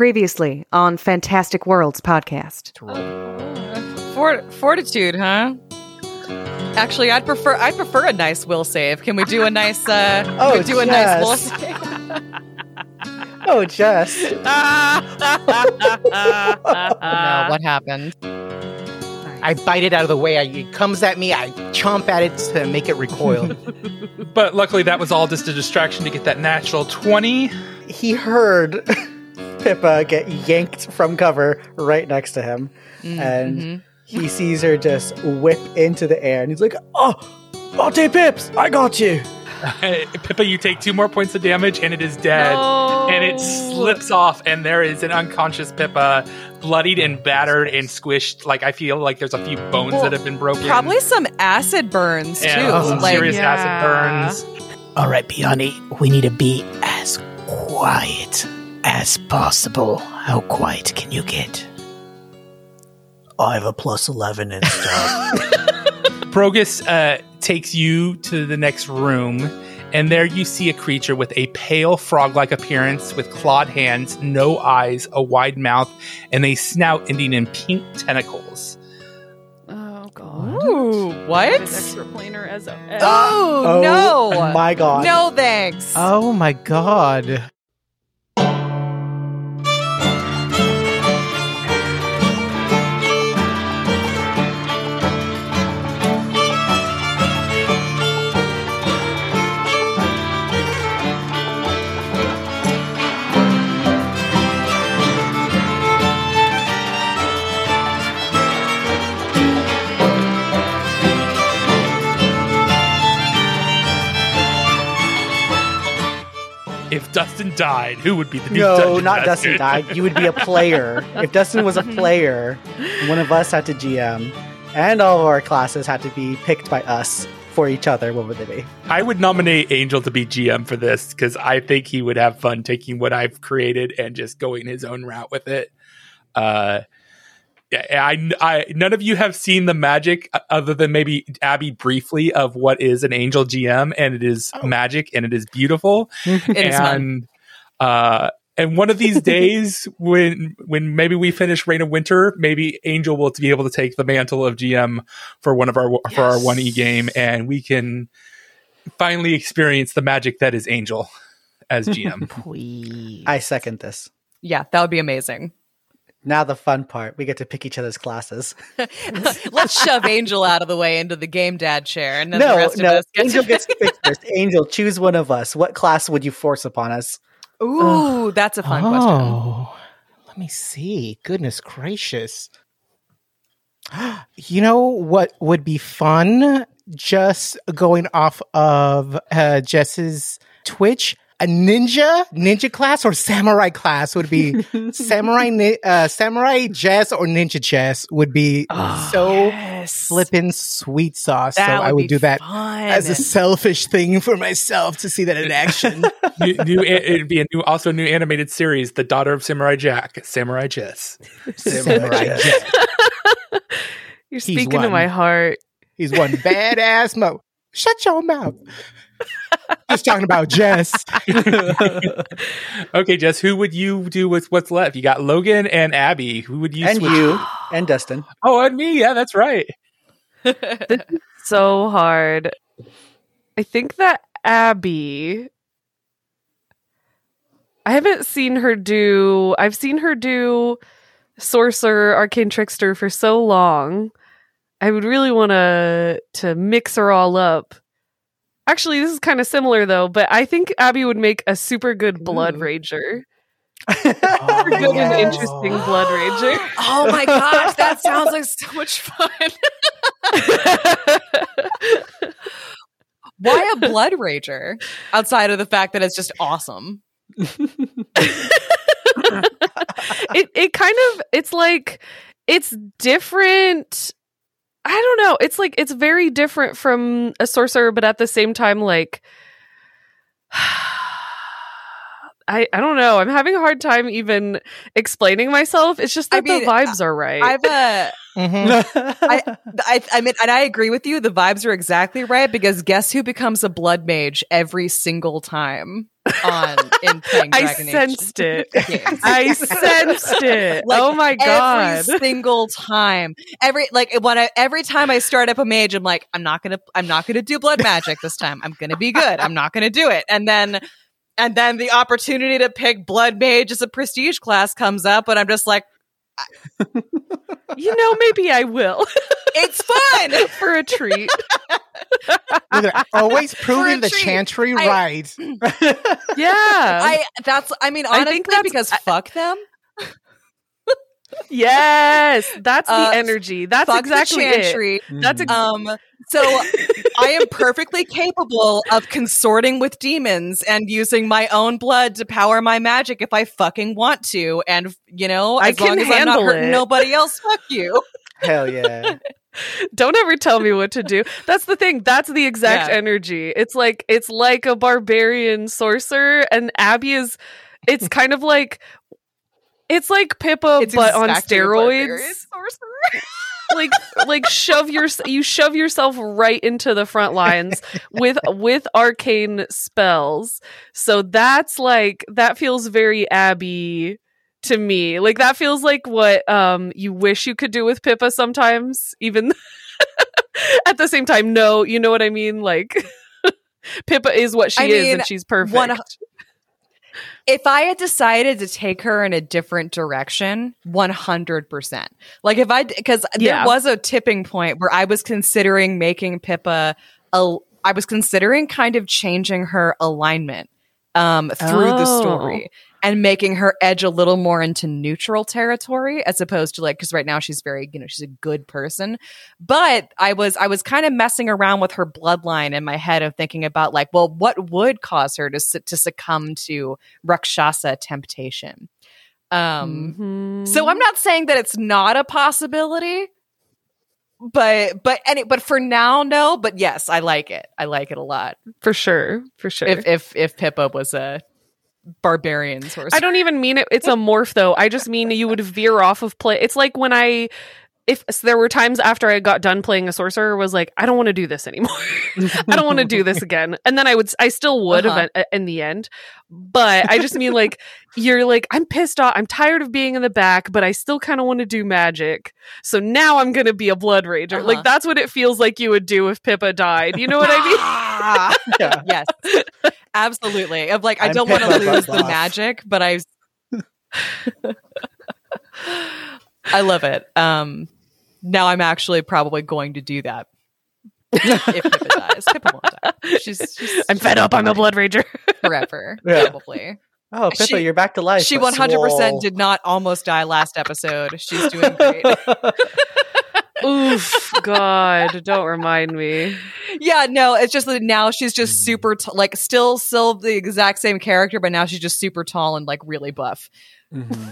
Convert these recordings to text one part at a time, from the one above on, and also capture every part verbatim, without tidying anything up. Previously on Fantastic Worlds Podcast. Uh, fort- fortitude, huh? Actually, I'd prefer I'd prefer a nice will save. Can we do a nice? Uh, oh, we do Jess. a nice will save. Oh, Jess. No, what happened? I bite it out of the way. I, it comes at me. I chomp at it to make it recoil. But luckily, that was all just a distraction to get that natural twenty. He heard Pippa get yanked from cover right next to him. Mm-hmm. And he sees her just whip into the air. And he's like, oh, I'll take Pips. I got you. Pippa, you take two more points of damage, and it is dead. No. And it slips off, and there is an unconscious Pippa, bloodied and battered and squished. Like, I feel like there's a few bones well, that have been broken. Probably some acid burns, and too. Some like, serious yeah. acid burns. All right, Bayani, we need to be as quiet as possible. How quiet can you get? I have a plus eleven and stuff. Brogus, uh... takes you to the next room, and there you see a creature with a pale frog-like appearance with clawed hands, no eyes, a wide mouth, and a snout ending in pink tentacles. Oh, God. Ooh, what? An extra planar as a... As oh, oh, no! Oh, my God. No, thanks. Oh, my God. If Dustin died, who would be the new no, dungeon master? No, not Dustin died. You would be a player. If Dustin was a player, one of us had to G M, and all of our classes had to be picked by us for each other, what would they be? I would nominate Angel to be G M for this, because I think he would have fun taking what I've created and just going his own route with it. Uh, I, I, none of you have seen the magic, other than maybe Abby briefly, of what is an Angel G M, and it is oh. magic, and it is beautiful. It and, is uh, and one of these days, when when maybe we finish Reign of Winter, maybe Angel will be able to take the mantle of G M for one of our yes. for our one E game, and we can finally experience the magic that is Angel as G M. Please, I second this. Yeah, that would be amazing. Now the fun part. We get to pick each other's classes. Let's shove Angel out of the way into the game dad chair. And then no, the rest no. Of us get Angel to gets picked first. Angel, choose one of us. What class would you force upon us? Ooh, uh, that's a fun oh, question. Oh, let me see. Goodness gracious. You know what would be fun? Just going off of uh, Jess's Twitch. A ninja, ninja class or samurai class would be samurai, uh, samurai Jess or ninja Jess would be oh, so yes. flippin' sweet sauce. That so would I would do that fun. As a selfish thing for myself to see that in action. new, new, it'd be a new, also a new animated series, The Daughter of Samurai Jack, Samurai Jess. Samurai Jess. You're speaking one, to my heart. He's one badass mo. Shut your mouth. Just talking about Jess. Okay, Jess, who would you do with what's left? You got Logan and Abby. Who would you and switch? You and Dustin? Oh, and me. Yeah, that's right. This is so hard. I think that Abby. I haven't seen her do. I've seen her do sorcerer, arcane trickster for so long. I would really want to to mix her all up. Actually, this is kind of similar, though, but I think Abby would make a super good Blood mm. Rager. Oh, super good yes. and interesting Blood Rager. Oh, my gosh. That sounds like so much fun. Why a Blood Rager? Outside of the fact that it's just awesome. it it kind of, it's like, it's different... I don't know. It's like, it's very different from a sorcerer, but at the same time, like, I I don't know. I'm having a hard time even explaining myself. It's just that I mean, the vibes are right. I've, uh, mm-hmm. I, I, I mean, and I agree with you. The vibes are exactly right because guess who becomes a blood mage every single time? on in playing Dragon Age. I sensed it. I sensed it. Like, oh my god! Every single time, every like when I every time I start up a mage, I'm like, I'm not gonna, I'm not gonna do blood magic this time. I'm gonna be good. I'm not gonna do it. And then, and then the opportunity to pick blood mage as a prestige class comes up, and I'm just like, I- you know, maybe I will. It's fun for a treat. Always proving the treat. Chantry I, right. Yeah. I that's I mean honestly I because I, fuck them. Yes. That's uh, the energy. That's fuck exactly the chantry. It. Mm-hmm. That's ex- um so I am perfectly capable of consorting with demons and using my own blood to power my magic if I fucking want to, and you know, as I long as I'm not hurting it. Nobody else, fuck you. Hell yeah. Don't ever tell me what to do. That's the thing. That's the exact yeah. energy. It's like it's like a barbarian sorcerer, and Abby is it's kind of like it's like Pippa it's but on steroids. like like shove your you shove yourself right into the front lines with with arcane spells. So that's like that feels very Abby to me. Like that feels like what um you wish you could do with Pippa sometimes, even at the same time, no, you know what I mean? Like Pippa is what she I is mean, and she's perfect. One, if I had decided to take her in a different direction, one hundred percent. Like if I, because yeah. there was a tipping point where I was considering making Pippa, a, I was considering kind of changing her alignment um through oh. the story. And making her edge a little more into neutral territory as opposed to like, because right now she's very, you know, she's a good person. But I was, I was kind of messing around with her bloodline in my head of thinking about like, well, what would cause her to to succumb to Rakshasa temptation? Um, mm-hmm. So I'm not saying that it's not a possibility, but but any but for now, no. But yes, I like it. I like it a lot for sure. For sure. If if if Pippa was a barbarian source. I don't even mean it it's a morph though. I just mean you would veer off of play. It's like when I if so there were times after I got done playing a sorcerer was like, I don't want to do this anymore. I don't want to do this again. And then I would I still would uh-huh. event, in the end. But I just mean like you're like I'm pissed off. I'm tired of being in the back, but I still kind of want to do magic. So now I'm going to be a blood rager. Uh-huh. Like that's what it feels like you would do if Pippa died. You know what I mean? Yeah. Yes. Absolutely. Of like, I I'm don't want to lose the off. Magic, but I, I love it. Um, now I'm actually probably going to do that. If Pippa dies, Pippa won't die. She's, she's I'm fed up. I'm a blood rager forever. Yeah. Probably. Oh, Pippa, she, you're back to life. She one hundred percent did not almost die last episode. She's doing great. Oof, God, don't remind me. Yeah, no, it's just that now she's just super, t- like, still, still the exact same character, but now she's just super tall and, like, really buff. Mm-hmm.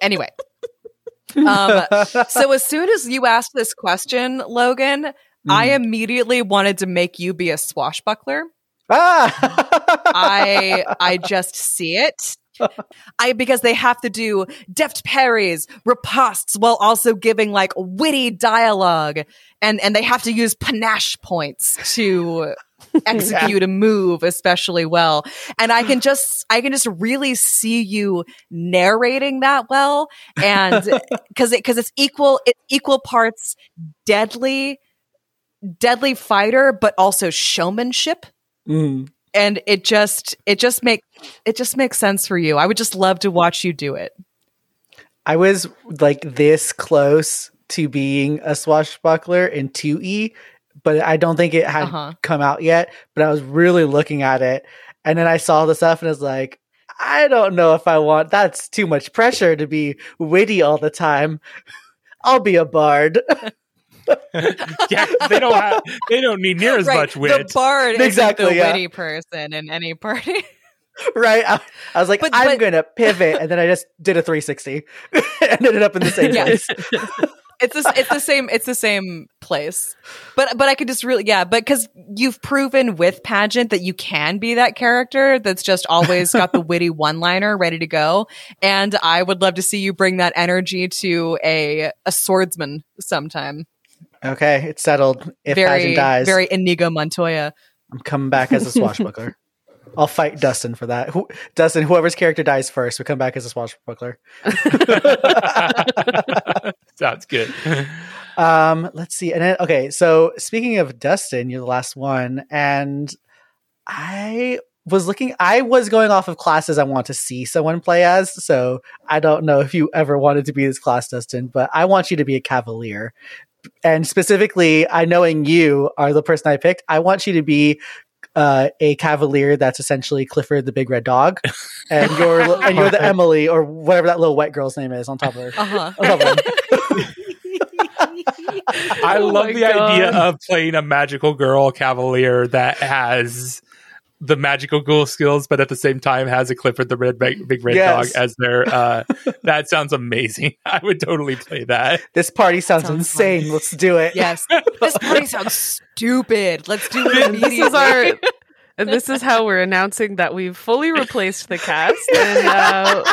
Anyway. Um, so as soon as you asked this question, Logan, mm-hmm. I immediately wanted to make you be a swashbuckler. Ah! I, I just see it. I because they have to do deft parries, ripostes, while also giving like witty dialogue, and and they have to use panache points to execute yeah. a move especially well. And I can just I can just really see you narrating that well, and because it because it's equal it equal parts deadly, deadly fighter, but also showmanship. Mm. And it just it just make it just makes sense for you. I would just love to watch you do it. I was like this close to being a swashbuckler in two E, but I don't think it had uh-huh. come out yet. But I was really looking at it, and then I saw the stuff, and it's like, I don't know if I want. That's too much pressure to be witty all the time. I'll be a bard. Yeah, they don't have, they don't need near as right. much wit. The bard exactly, is the yeah. witty person in any party. Right. I, I was like, but, I'm but, gonna pivot, and then I just did a three sixty and ended up in the same yeah. place. It's the, it's the same it's the same place. But but I could just really yeah, but cuz you've proven with Pageant that you can be that character that's just always got the witty one-liner ready to go, and I would love to see you bring that energy to a a swordsman sometime. Okay, it's settled. If Pageant dies, very Inigo Montoya. I'm coming back as a swashbuckler. I'll fight Dustin for that. Who, Dustin, whoever's character dies first, we come back as a swashbuckler. Sounds good. Um, let's see. And then, okay, so speaking of Dustin, you're the last one, and I was looking. I was going off of classes I want to see someone play as. So I don't know if you ever wanted to be this class, Dustin, but I want you to be a cavalier. And specifically, I knowing you are the person I picked. I want you to be uh, a cavalier that's essentially Clifford the Big Red Dog, and you're and you're the Emily or whatever that little white girl's name is on top of her. Uh-huh. On top of her. I oh love the God. idea of playing a magical girl cavalier that has the magical girl skills, but at the same time has a Clifford the Red Big, big Red yes. Dog as their. Uh, that sounds amazing. I would totally play that. This party sounds, sounds insane. Funny. Let's do it. Yes, this party sounds stupid. Let's do it immediately. This is our. This is how we're announcing that we've fully replaced the cast. And, uh,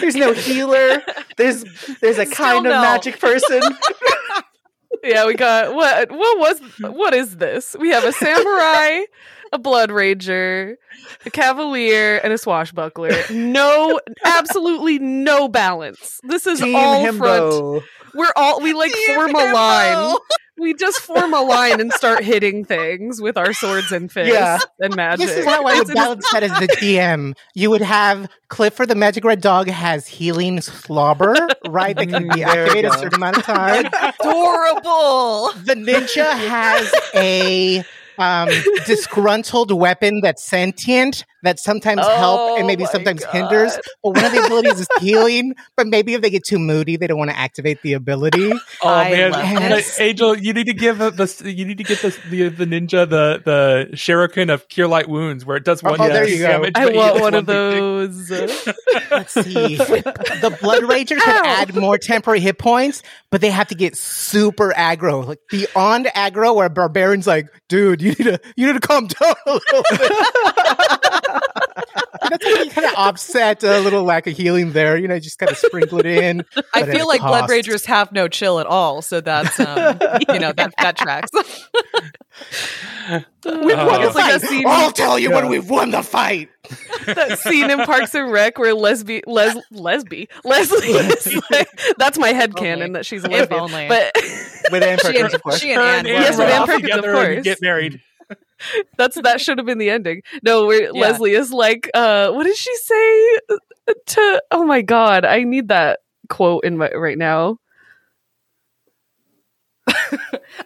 there's no healer. There's there's a Still kind no. of magic person. Yeah, we got what? What was? What is this? We have a samurai, a blood ranger, a cavalier, and a swashbuckler. No, absolutely no balance. This is Team all himbo. front. We're all we like Team form himbo. a line. We just form a line and start hitting things with our swords and fists yeah. and magic. This is not why the balance set is the D M. You would have Clifford the Magic Red Dog has healing slobber, right? That can be activated a certain amount of time. Adorable! The ninja has a um, disgruntled weapon that's sentient, that sometimes oh help and maybe sometimes God. hinders. But one of the abilities is healing, but maybe if they get too moody, they don't want to activate the ability. Oh I man, uh, Angel, you need to give uh, the you need to get the, the the ninja the the shuriken of cure light wounds, where it does one oh, yes. damage. I want one of those. Let's see. The blood ranger can Ow. add more temporary hit points, but they have to get super aggro, like beyond aggro, where barbarian's like, dude, you need to you need to calm down a little bit. That's why you kind of offset a little lack of healing there. You know, just kind of sprinkle it in. I feel like costs. Blood Ragers have no chill at all, so that's um, you know that that tracks. We've won uh, the fight. Like scene, I'll tell you yeah. when we've won the fight. That scene in Parks and Rec where Lesbi, Les, Lesbi, Leslie is like, that's my headcanon that she's a lesbian. But with Ann Perkins, of course. She and Ann. Yes, with Ann Perkins, of course. Get married. That's that should have been the ending. No, where yeah. Leslie is like, uh, what did she say to? Oh my God, I need that quote in my right now.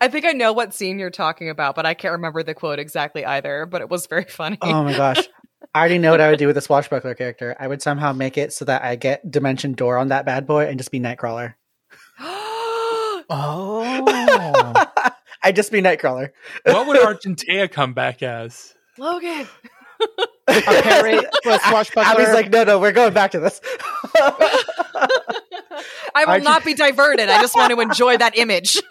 I think I know what scene you're talking about, but I can't remember the quote exactly either. But it was very funny. Oh my gosh, I already know what I would do with a swashbuckler character. I would somehow make it so that I get Dimension Door on that bad boy and just be Nightcrawler. Oh. I'd just be Nightcrawler. What would Argentea come back as? Logan. Parent, Abby's like, no, no, we're going back to this. I will Argent- not be diverted. I just want to enjoy that image.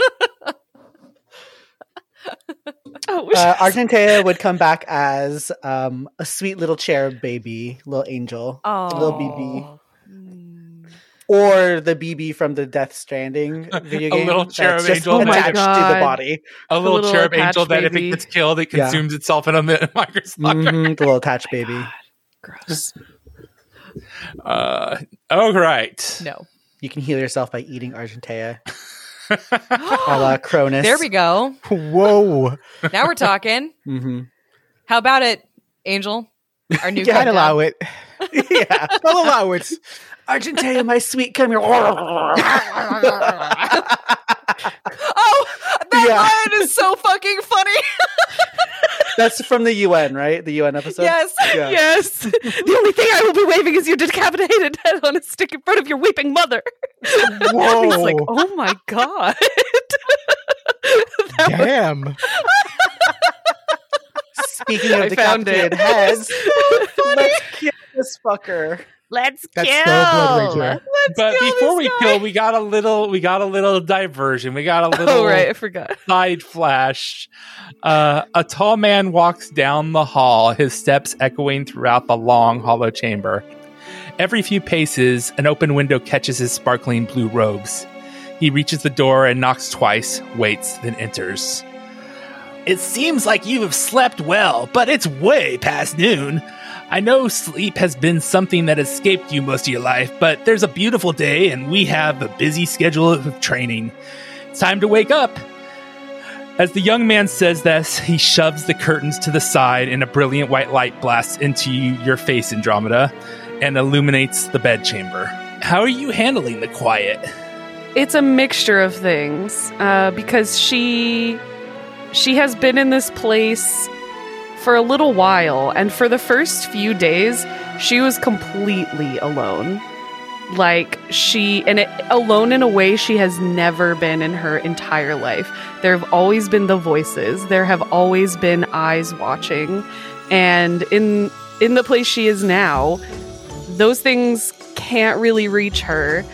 Oh, uh, Argentea would come back as um, a sweet little cherub baby, little angel, Aww. little B B. Or the B B from the Death Stranding video game. A little cherub angel attached oh to the body. A little, little cherub angel baby. That if it gets killed, it consumes yeah. itself in a microscope. Mm-hmm, the little attached oh baby. God. Gross. Uh, all right. No. You can heal yourself by eating Argentea. A la Cronus. There we go. Whoa. Now we're talking. Mm-hmm. How about it, Angel? Our new yeah, I'd allow it. Yeah, I'll allow it. Argentea, my sweet, come here. Oh, that yeah. line is so fucking funny. That's from the U N, right? The U N episode? Yes, yeah. yes. The only thing I will be waving is your decapitated head on a stick in front of your weeping mother. Whoa. He's like, oh my God. Damn. Was- Speaking of I decapitated heads, so let's kill this fucker. Let's That's kill. So let's but kill before we guy. kill, we got a little, we got a little diversion. We got a little oh, right, I forgot. side flash. Uh, a tall man walks down the hall, his steps echoing throughout the long, hollow chamber. Every few paces, an open window catches his sparkling blue robes. He reaches the door and knocks twice, waits, then enters. It seems like you have slept well, but it's way past noon. I know sleep has been something that escaped you most of your life, but there's a beautiful day and we have a busy schedule of training. It's time to wake up. As the young man says this, he shoves the curtains to the side and a brilliant white light blasts into your face, Andromeda, and illuminates the bedchamber. How are you handling the quiet? It's a mixture of things, uh, because she she has been in this place for a little while, and for the first few days, she was completely alone. Like, she, and it, alone in a way she has never been in her entire life. There have always been the voices. There have always been eyes watching. And in in the place she is now, those things can't really reach her.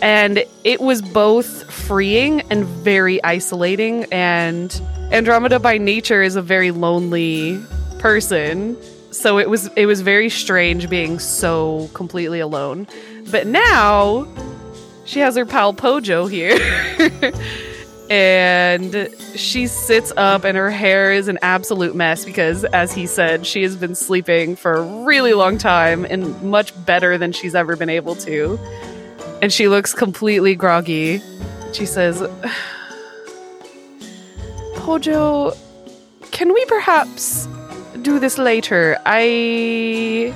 And it was both freeing and very isolating, and Andromeda by nature is a very lonely person, so it was it was very strange being so completely alone. But now she has her pal Pojo here, and she sits up and her hair is an absolute mess because, as he said, she has been sleeping for a really long time and much better than she's ever been able to. And she looks completely groggy. She says, Pojo, can we perhaps do this later? I...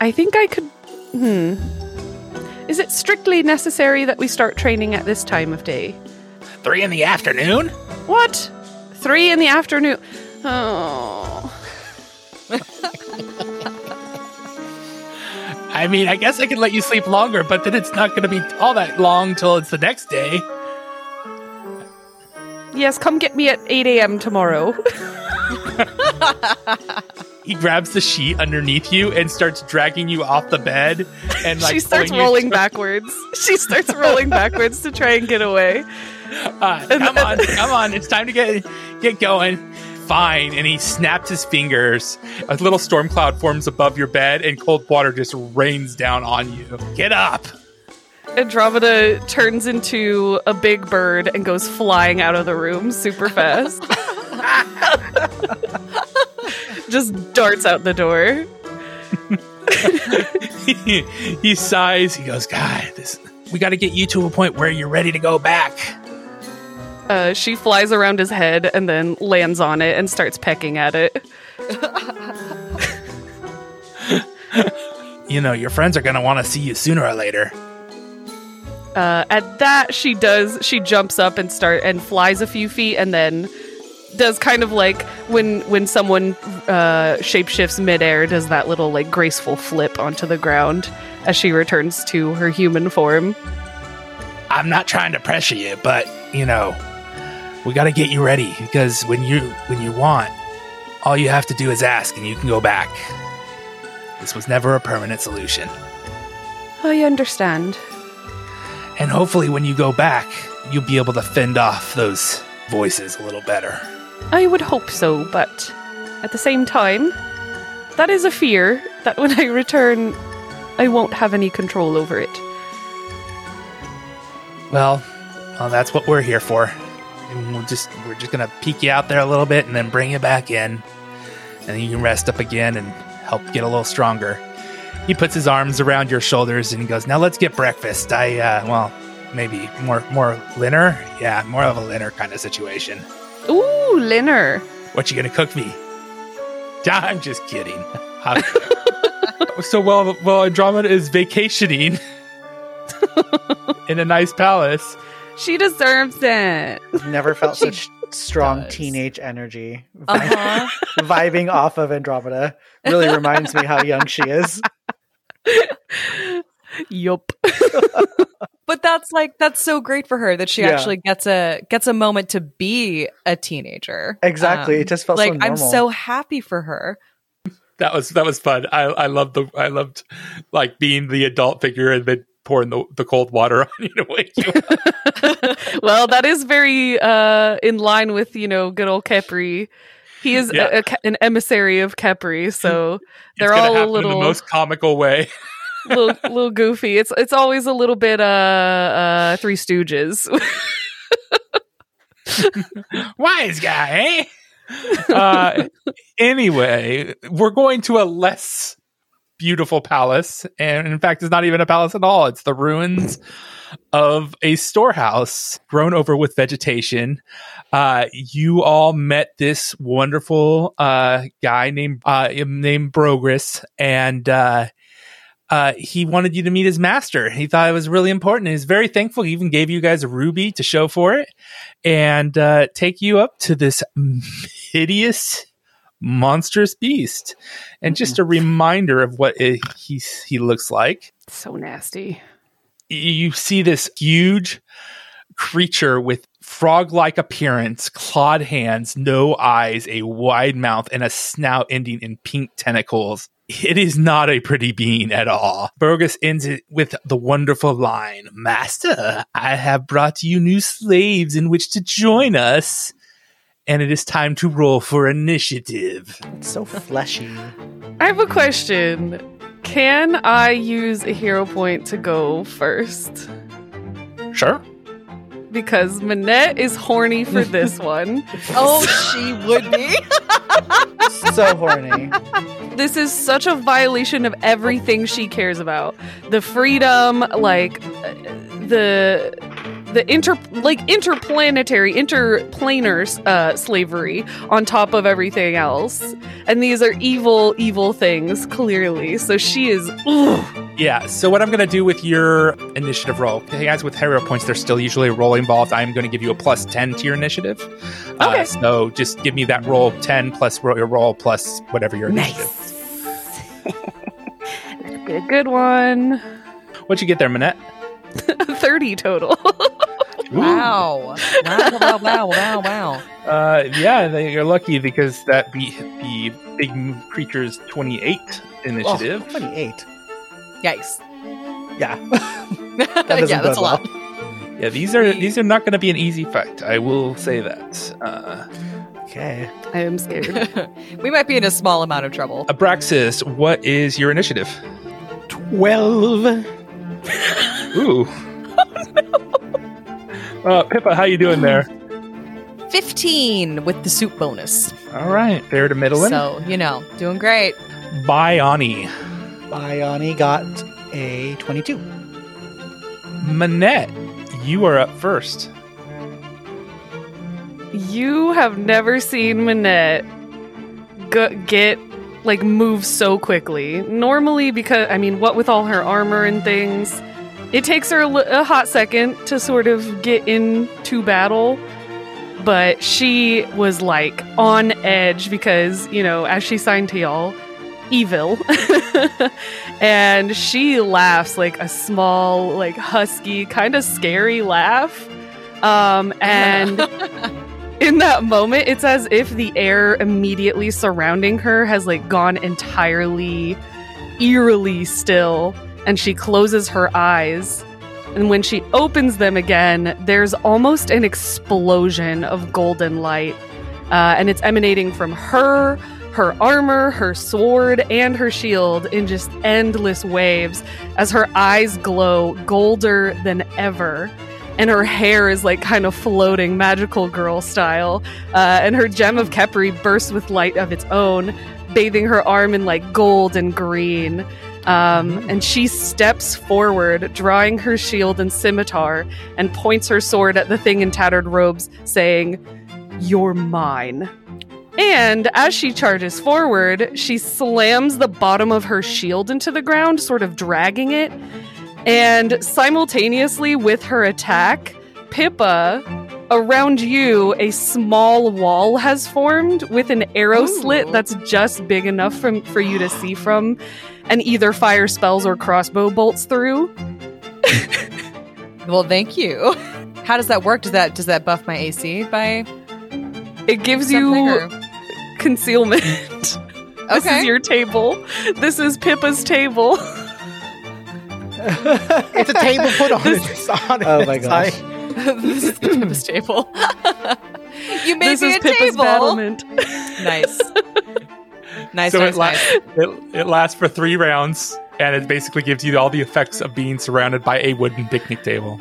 I think I could... Hmm. Is it strictly necessary that we start training at this time of day? Three in the afternoon? What? Three in the afternoon? Oh. I mean, I guess I could let you sleep longer, but then it's not going to be all that long till it's the next day. Yes, come get me at eight a.m. tomorrow. He grabs the sheet underneath you and starts dragging you off the bed. And like, she starts rolling backwards. She starts rolling backwards to try and get away. Uh, come on, come on. It's time to get get going. Fine. And he snaps his fingers. A little storm cloud forms above your bed and cold water just rains down on you. Get up. Andromeda turns into a big bird and goes flying out of the room super fast. Just darts out the door. he, he sighs. He goes, God, this, we got to get you to a point where you're ready to go back. Uh, she flies around his head and then lands on it and starts pecking at it. You know, your friends are going to want to see you sooner or later. Uh, at that, she does. She jumps up and start and flies a few feet, and then does kind of like when when someone uh, shapeshifts midair, does that little like graceful flip onto the ground as she returns to her human form. I'm not trying to pressure you, but you know, we got to get you ready because when you when you want, all you have to do is ask, and you can go back. This was never a permanent solution. I understand. And hopefully when you go back, you'll be able to fend off those voices a little better. I would hope so, but at the same time, that is a fear that when I return, I won't have any control over it. Well, well that's what we're here for. And we'll just, we're just going to peek you out there a little bit and then bring you back in. And then you can rest up again and help get a little stronger. He puts his arms around your shoulders and he goes, now let's get breakfast. I, uh, well, maybe more more dinner. Yeah, more of a dinner kind of situation. Ooh, dinner. What you going to cook me? I'm just kidding. I'm so while, while Andromeda is vacationing in a nice palace. She deserves it. Never felt such strong does. teenage energy uh-huh. vibing off of Andromeda. Really reminds me how young she is. Yup. But that's like that's so great for her that she yeah. actually gets a gets a moment to be a teenager. Exactly. Um, it just felt like so normal. I'm so happy for her. That was that was fun. I I loved the I loved like being the adult figure and then pouring the, the cold water on you to wake you up. Well, that is very uh, in line with, you know, good old Kepri. He is yeah. a, a, an emissary of Kepri, so they're all a little in the most comical way, little, little goofy. It's it's always a little bit uh, uh Three Stooges. Wise guy, eh? Uh, anyway, we're going to a less beautiful palace. And in fact, it's not even a palace at all. It's the ruins of a storehouse grown over with vegetation. Uh, you all met this wonderful uh, guy named uh, named Brogris, and uh, uh, he wanted you to meet his master. He thought it was really important. He's very thankful. He even gave you guys a ruby to show for it, and uh, take you up to this hideous, monstrous beast. And just a reminder of what it, he he looks like. So nasty. You see this huge creature with frog-like appearance, clawed hands, no eyes, a wide mouth, and a snout ending in pink tentacles. It is not a pretty being at all. Brogus ends it with the wonderful line, "Master, I have brought you new slaves in which to join us, and it is time to roll for initiative." It's so fleshy. I have a question. Can I use a hero point to go first? Sure. Because Minette is horny for this one. Oh, she would be. So horny. This is such a violation of everything she cares about. The freedom, like, the... the inter like interplanetary interplanar uh, slavery on top of everything else, and these are evil evil things clearly. So she is ugh. Yeah. So what I'm gonna do with your initiative roll, guys, with hero points, there's still usually a roll involved. I'm gonna give you a plus ten to your initiative. Okay. Uh, so just give me that roll ten plus roll, your roll plus whatever your nice. Initiative. That'd be a good one. What'd you get there, Minette? thirty total. Wow. Wow, wow, wow, wow, wow. Uh, yeah, they, you're lucky because that beat the big creature's twenty-eight initiative. Oh, twenty-eight. Yikes. Yeah. That yeah, that's a well. lot. Yeah, these are these are not going to be an easy fight. I will say that. Uh, okay. I am scared. We might be in a small amount of trouble. Abraxas, what is your initiative? twelve. Ooh. Oh, no. Uh, Pippa, how you doing there? fifteen with the soup bonus. All right. Fair to middling. So, you know, doing great. Bayani. Bayani got a twenty-two. Minette, you are up first. You have never seen Minette g- get... like moves so quickly normally, because I mean, what with all her armor and things, it takes her a, l- a hot second to sort of get into battle, but she was like on edge because, you know, as she signed to y'all, evil. And she laughs like a small, like husky, kind of scary laugh, um and in that moment, it's as if the air immediately surrounding her has like gone entirely eerily still, and she closes her eyes. And when she opens them again, there's almost an explosion of golden light. Uh, and it's emanating from her, her armor, her sword, and her shield in just endless waves as her eyes glow golder than ever. And her hair is like kind of floating, magical girl style. Uh, and her gem of Kepri bursts with light of its own, bathing her arm in like gold and green. Um, and she steps forward, drawing her shield and scimitar, and points her sword at the thing in tattered robes, saying, "You're mine." And as she charges forward, she slams the bottom of her shield into the ground, sort of dragging it. And simultaneously with her attack, Pippa, around you, a small wall has formed with an arrow Ooh. Slit that's just big enough from, for you to see from, and either fire spells or crossbow bolts through. Well, thank you. How does that work? Does that does that buff my A C by? It gives you or? Concealment. Okay. This is your table. This is Pippa's table. It's a table put on this, it. It's on oh it. My gosh. This is Pippa's table. You made this me is a Pippa's table. Battlement. Nice. Nice, so nice, it la- nice. It, it lasts for three rounds, and it basically gives you all the effects of being surrounded by a wooden picnic table.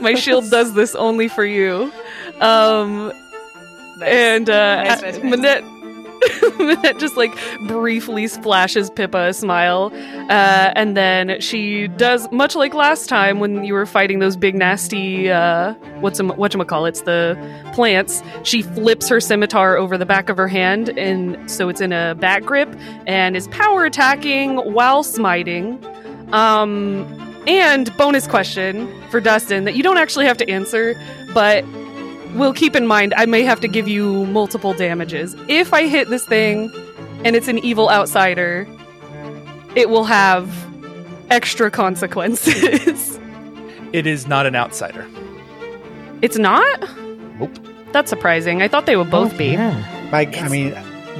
My shield does this only for you. Um, nice. And uh, nice, nice, nice. Minette, Minette just like briefly splashes Pippa a smile, uh, and then she does much like last time when you were fighting those big nasty uh, what's a, whatchamacallit's the plants. She flips her scimitar over the back of her hand, and so it's in a back grip and is power attacking while smiting. Um, and bonus question for Dustin that you don't actually have to answer, but we'll keep in mind, I may have to give you multiple damages. If I hit this thing and it's an evil outsider, it will have extra consequences. It is not an outsider. It's not? Nope. That's surprising. I thought they would both oh, be. Yeah. Like, I mean,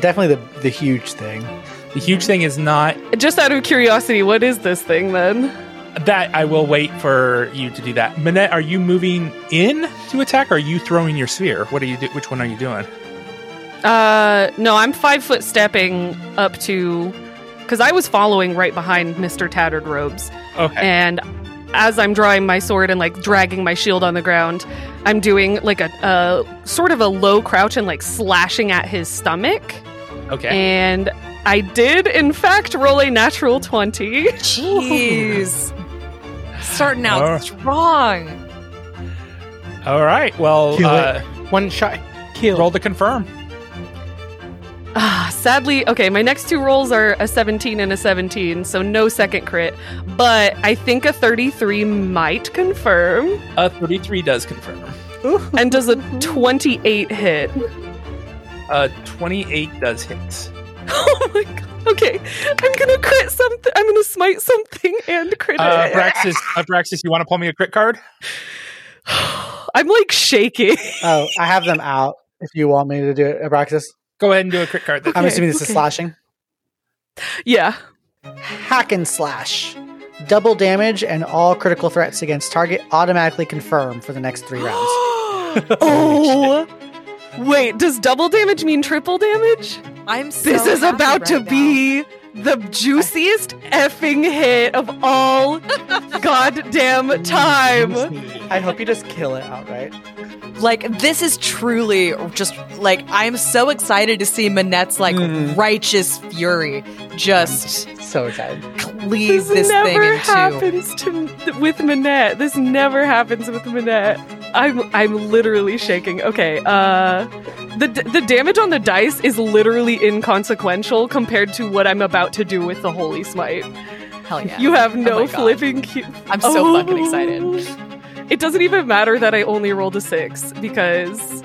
definitely the, the huge thing. The huge thing is not... Just out of curiosity, what is this thing then? That I will wait for you to do that. Minette, are you moving in to attack, or are you throwing your sphere? What are you? Do- which one are you doing? Uh, no, I'm five foot stepping up to, because I was following right behind Mister Tattered Robes. Okay. And as I'm drawing my sword and like dragging my shield on the ground, I'm doing like a uh, sort of a low crouch and like slashing at his stomach. Okay. And I did in fact roll a natural twenty. Jeez. Starting out oh. strong. All right. Well, uh, one shot. Kill. Roll to confirm. Ah, sadly, okay, my next two rolls are a seventeen and a seventeen, so no second crit. But I think a thirty-three might confirm. A thirty-three does confirm. And does a twenty-eight hit? A twenty-eight does hit. Oh my god. Okay. I'm gonna crit something. I'm gonna smite something and crit uh, it. Abraxas, Abraxas, you want to pull me a crit card? I'm like shaking. Oh, I have them out if you want me to do it, Abraxas. Go ahead and do a crit card. Okay, I'm assuming this okay. is slashing. Yeah. Hack and slash. Double damage and all critical threats against target automatically confirm for the next three rounds. Oh, wait, does double damage mean triple damage? I'm so This is about right to now. Be the juiciest effing hit of all goddamn time. I hope you just kill it outright. Like, this is truly just, like, I'm so excited to see Minette's, like, mm. righteous fury just... So excited. Cleave this, this thing into... This never happens to, with Minette. This never happens with Minette. I'm I'm literally shaking. Okay, uh, the the damage on the dice is literally inconsequential compared to what I'm about to do with the Holy Smite. Hell yeah! You have no oh flipping. Cu- I'm so oh. fucking excited. It doesn't even matter that I only rolled a six because.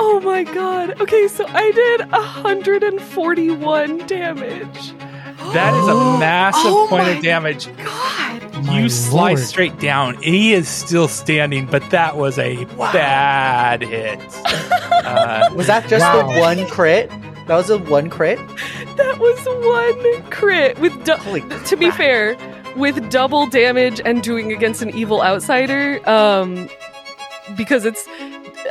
Oh my god! Okay, so I did one hundred forty-one damage. That is a massive oh point of damage. God. You slice straight down. He is still standing, but that was a wow. bad hit. uh, was that just wow. the one crit? That was a one crit? That was one crit. With du- Holy crap. To be fair, with double damage and doing against an evil outsider, um, because it's,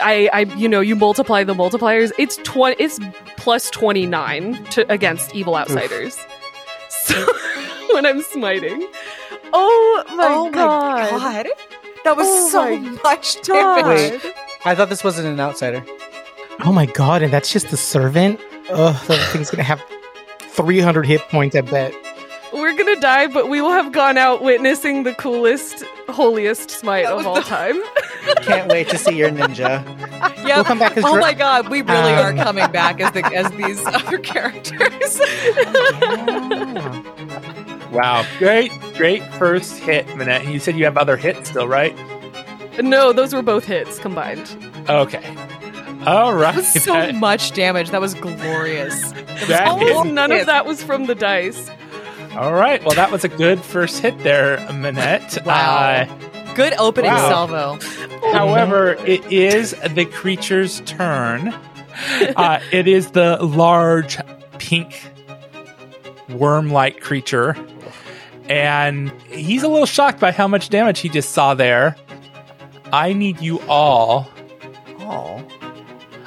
I, I, you know, you multiply the multipliers. It's tw- It's plus twenty-nine to against evil outsiders. Oof. So when I'm smiting. Oh my, oh god. my god. That was oh so much damage. Wait, I thought this wasn't an outsider. Oh my god, and that's just the servant? Ugh, that thing's gonna have three hundred hit points, I bet. We're gonna die, but we will have gone out witnessing the coolest, holiest smite of all the... time. Can't wait to see your ninja. Yeah. We'll come back as oh dr- my god, we really um... are coming back as the, as these other characters. Yeah. Wow. Great, great first hit, Minette. You said you have other hits still, right? No, those were both hits combined. Okay. All right. That was so that... much damage. That was glorious. That almost is... none of that was from the dice. All right. Well, that was a good first hit there, Minette. Wow. Uh, good opening wow. salvo. However, it is the creature's turn. Uh, it is the large pink worm-like creature. And he's a little shocked by how much damage he just saw there. I need you all. Oh.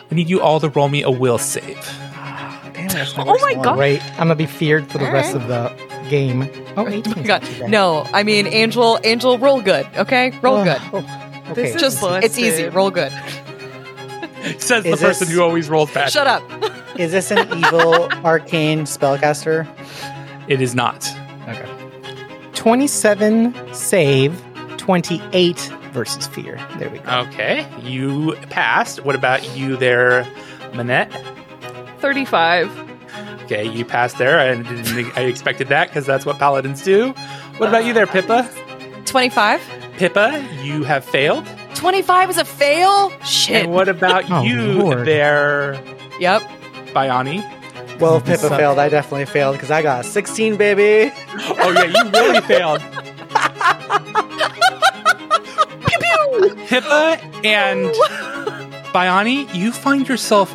I need you all to roll me a will save. Oh, damn, that's oh my god! Great. I'm gonna be feared for the all rest right. of the game. Oh, eighteen. God. No, I mean, Angel, Angel, roll good, okay? Roll uh, good. Oh, okay. This is just, it's easy, roll good. Says is the person this, who always rolls bad. Shut up. Is this an evil arcane spellcaster? It is not. Okay. twenty-seven save, twenty-eight versus fear. There we go. Okay. You passed. What about you there, Minette? thirty-five. Okay, you passed there. I, didn't, I expected that because that's what paladins do. What about you there, Pippa? twenty-five. Pippa, you have failed. twenty-five is a fail? Shit. And what about oh, you Lord. there? Yep. Bayani? Well, if Pippa failed, I definitely failed because I got a sixteen, baby. Oh, yeah, you really failed. Pew, pew. Pippa and Bayani, you find yourself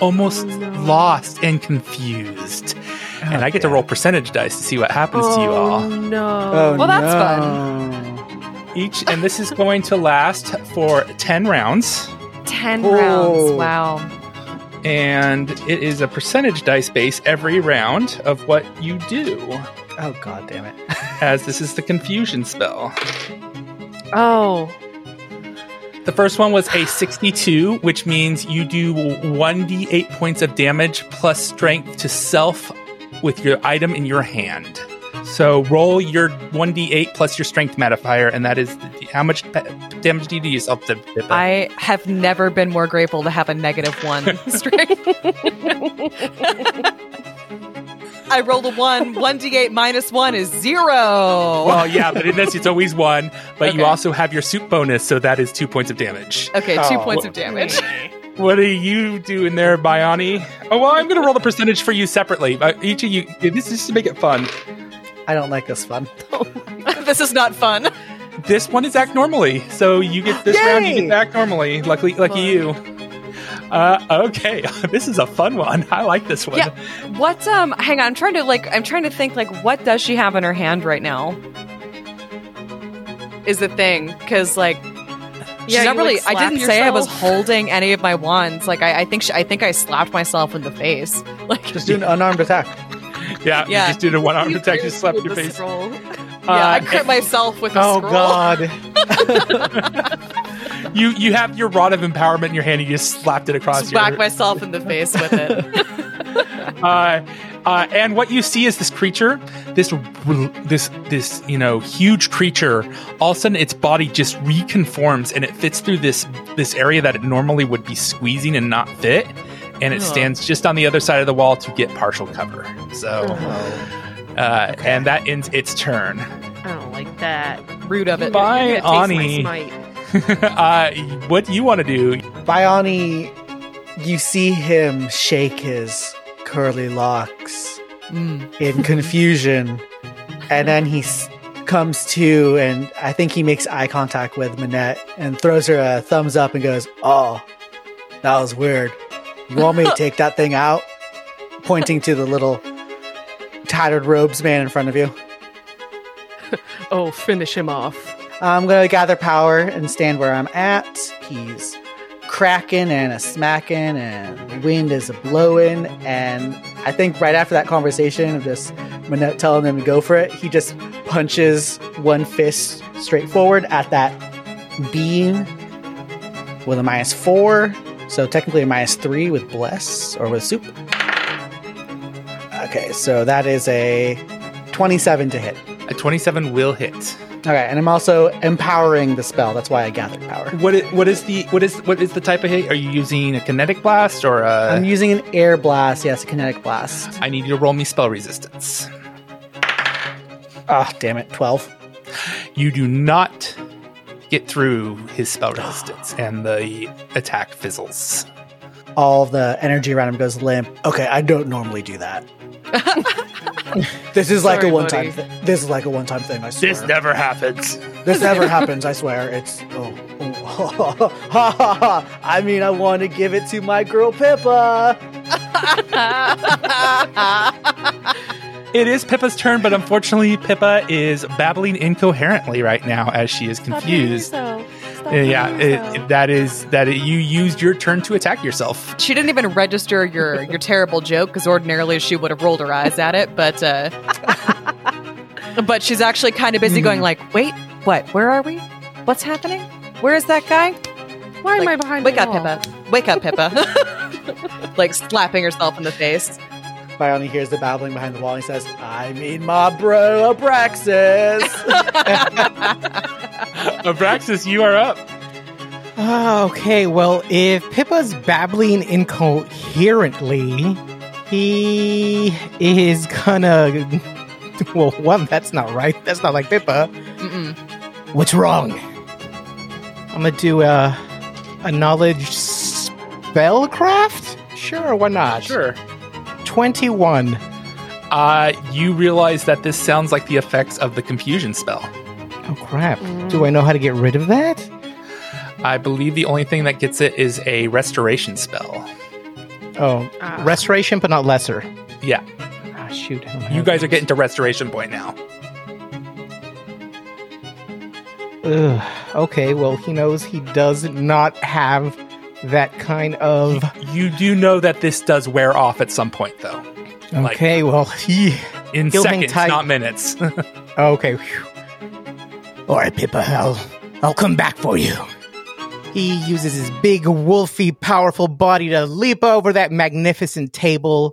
almost oh, no. lost and confused. Oh, and I get yeah. to roll percentage dice to see what happens oh, to you all. No. Oh, well, that's no. fun. Each, and this is going to last for ten rounds. ten oh. rounds, wow. And it is a percentage dice base every round of what you do. Oh, god damn it. As this is the confusion spell. Oh, the first one was a sixty-two, which means you do one d eight points of damage plus strength to self with your item in your hand. So roll your one d eight plus your strength modifier, and that is the, how much damage do you do yourself? To, to, to. I have never been more grateful to have a negative one strength. I rolled a one. one d eight minus one is zero. Well, yeah, but in this, it's always one. But okay. You also have your soup bonus, so that is two points of damage. Okay, two oh, points wh- of damage. What do you do in there, Bayani? Oh, well, I'm going to roll the percentage for you separately. Uh, each of you, this is just to make it fun. I don't like this fun. This is not fun. This one is act normally. So you get this Yay! round, you get to act normally. Luckily, lucky fun. you. Uh, okay, this is a fun one. I like this one. Yeah. What? Um, hang on. I'm trying to like. I'm trying to think. Like, what does she have in her hand right now? Is the thing because like, yeah, she's not really. Like, I didn't yourself. say I was holding any of my wands. Like, I, I think. She, I think I slapped myself in the face. Like, just do an unarmed attack. Yeah, yeah. You just did a one-armed attack. Just slapped your face. Scroll. Yeah, uh, I crit myself with a oh, scroll. Oh god. You you have your rod of empowerment in your hand. And you just slapped it across. Just whack your... myself in the face with it. uh, uh, and what you see is this creature, this this this you know huge creature. All of a sudden, its body just reconforms and it fits through this this area that it normally would be squeezing and not fit. And it oh. stands just on the other side of the wall to get partial cover. So, oh. uh, okay. And that ends its turn. I don't like that. Rude of it. Bye, Ani. uh, what do you want to do? Bayani, you see him shake his curly locks mm. in confusion. And then he s- comes to, and I think he makes eye contact with Minette and throws her a thumbs up and goes, "Oh, that was weird. You want me to take that thing out?" Pointing to the little tattered robes man in front of you. Oh, finish him off. I'm going to gather power and stand where I'm at. He's cracking and a smacking and the wind is a blowing. And I think right after that conversation of just Minette telling him to go for it, he just punches one fist straight forward at that being with a minus four. So technically a minus three with bless or with soup. Okay, so that is a twenty-seven to hit. A twenty-seven will hit. Okay, and I'm also empowering the spell. That's why I gathered power. What is, what is the what is what is the type of hit? Are you using a kinetic blast or a? I'm using an air blast. Yes, a kinetic blast. I need you to roll me spell resistance. Ah, oh, damn it! Twelve. You do not get through his spell resistance, and the attack fizzles. All the energy around him goes limp. Okay, I don't normally do that. This is like Sorry, a one-time thing. This is like a one-time thing, I swear. This never happens. This never happens, I swear. It's oh, oh ha, ha, ha, ha, ha. I mean, I want to give it to my girl Pippa. It is Pippa's turn, but unfortunately Pippa is babbling incoherently right now as she is confused. Stop Yeah, it, it, that is that it, you used your turn to attack yourself. She didn't even register your your terrible joke because ordinarily she would have rolled her eyes at it, but uh, but she's actually kind of busy mm. going like, wait, what? Where are we? What's happening? Where is that guy? Why like, am I behind? Wake up, wall? Pippa! Wake up, Pippa! Like slapping herself in the face. Bayani hears the babbling behind the wall and he says, I mean my bro, Abraxas. Abraxas, you are up. Uh, okay, well, if Pippa's babbling incoherently, he is gonna... Well, one, that's not right. That's not like Pippa. Mm-mm. What's wrong? I'm gonna do a, a knowledge spellcraft? Sure, why not? Sure. twenty-one. Uh, you realize that this sounds like the effects of the confusion spell. Oh, crap. Mm. Do I know how to get rid of that? I believe the only thing that gets it is a restoration spell. Oh, ah. Restoration, but not lesser. Yeah. Ah, shoot. You guys are getting to restoration point now. Ugh. Okay, well, he knows he does not have... that kind of... You, you do know that this does wear off at some point, though. Okay, like, well, he... In seconds, not minutes. Okay. Whew. All right, Pippa, I'll, I'll come back for you. He uses his big, wolfy, powerful body to leap over that magnificent table,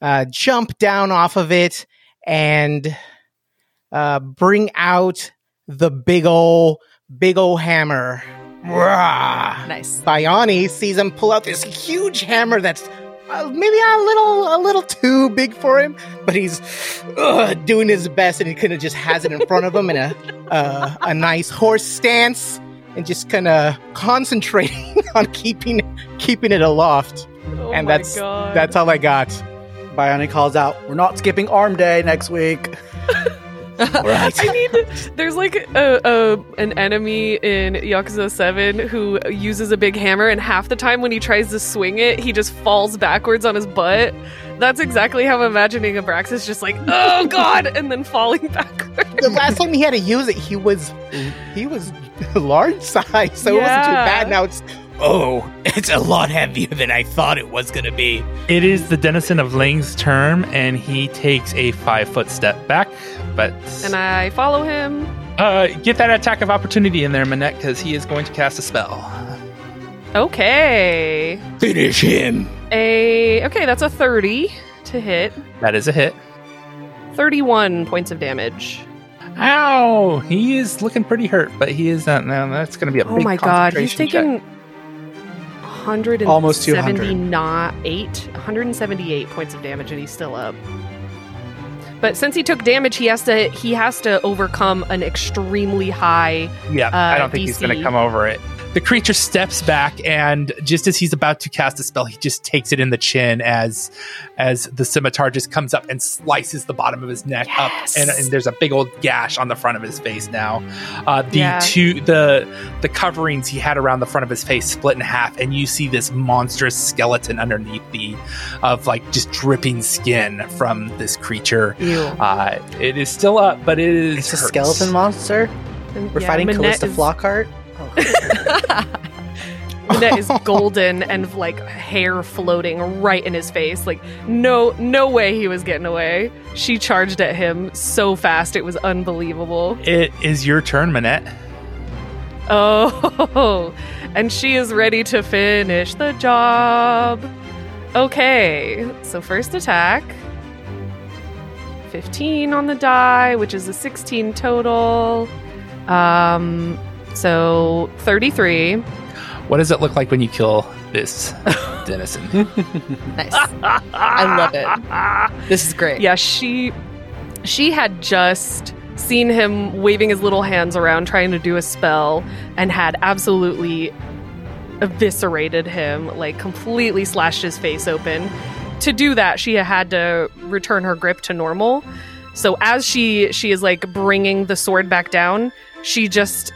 uh, jump down off of it, and uh, bring out the big ol', big ol' hammer. Rah. Nice. Bayani sees him pull out this huge hammer that's uh, maybe a little a little too big for him, but he's uh, doing his best, and he kind of just has it in front of him in a uh, a nice horse stance, and just kind of concentrating on keeping keeping it aloft. Oh and my that's God. That's all I got. Bayani calls out, "We're not skipping arm day next week." Right. I mean, there's like a, a an enemy in Yakuza seven who uses a big hammer, and half the time when he tries to swing it, he just falls backwards on his butt. That's exactly how I'm imagining Abraxas, just like, oh God, and then falling backwards. The last time he had to use it, he was he was large size, so yeah. It wasn't too bad. Now it's oh, it's a lot heavier than I thought it was going to be. It is the Denison of Lings Term, and he takes a five-foot step back. But and I follow him. Uh, get that attack of opportunity in there, Minette, because he is going to cast a spell. Okay. Finish him. A okay, that's a thirty to hit. That is a hit. thirty-one points of damage. Ow! He is looking pretty hurt, but he is not now. That's going to be a oh big Oh my god, he's taking... Check. Almost one hundred seventy-eight points of damage, and he's still up. But since he took damage, he has to he has to overcome an extremely high yeah, uh, I don't think D C. He's going to come over it. The creature steps back, and just as he's about to cast a spell, he just takes it in the chin as as the scimitar just comes up and slices the bottom of his neck yes. up, and, and there's a big old gash on the front of his face now. Uh, the yeah. two the the coverings he had around the front of his face split in half, and you see this monstrous skeleton underneath the of like just dripping skin from this creature. Ew. Uh, it is still up, but it is it's a hurt. Skeleton monster. We're yeah, fighting Minette Callista is- Flockhart. That is golden and like hair floating right in his face. Like no, no way he was getting away. She charged at him so fast it was unbelievable. It is your turn, Minette. Oh, and she is ready to finish the job. Okay, so first attack, fifteen on the die, which is a sixteen total. Um. So, thirty-three. What does it look like when you kill this Denison? Nice. I love it. This is great. Yeah, she she had just seen him waving his little hands around trying to do a spell and had absolutely eviscerated him, like completely slashed his face open. To do that, she had to return her grip to normal. So as she she is like bringing the sword back down, she just...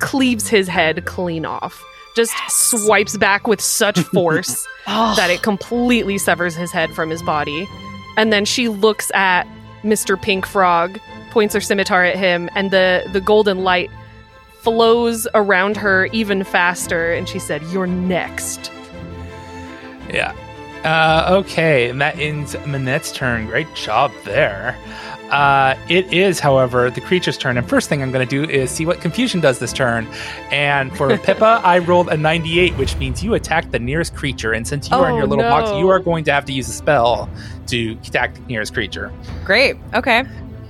cleaves his head clean off. Just yes. swipes back with such force oh. that it completely severs his head from his body. And then she looks at Mister Pink Frog, points her scimitar at him, and the, the golden light flows around her even faster, and she said, "You're next." Yeah. Uh, okay, and that ends Minette's turn. Great job there. Uh, it is, however, the creature's turn. And first thing I'm going to do is see what confusion does this turn. And for Pippa, I rolled a ninety-eight, which means you attack the nearest creature. And since you oh, are in your little no. box, you are going to have to use a spell to attack the nearest creature. Great. Okay.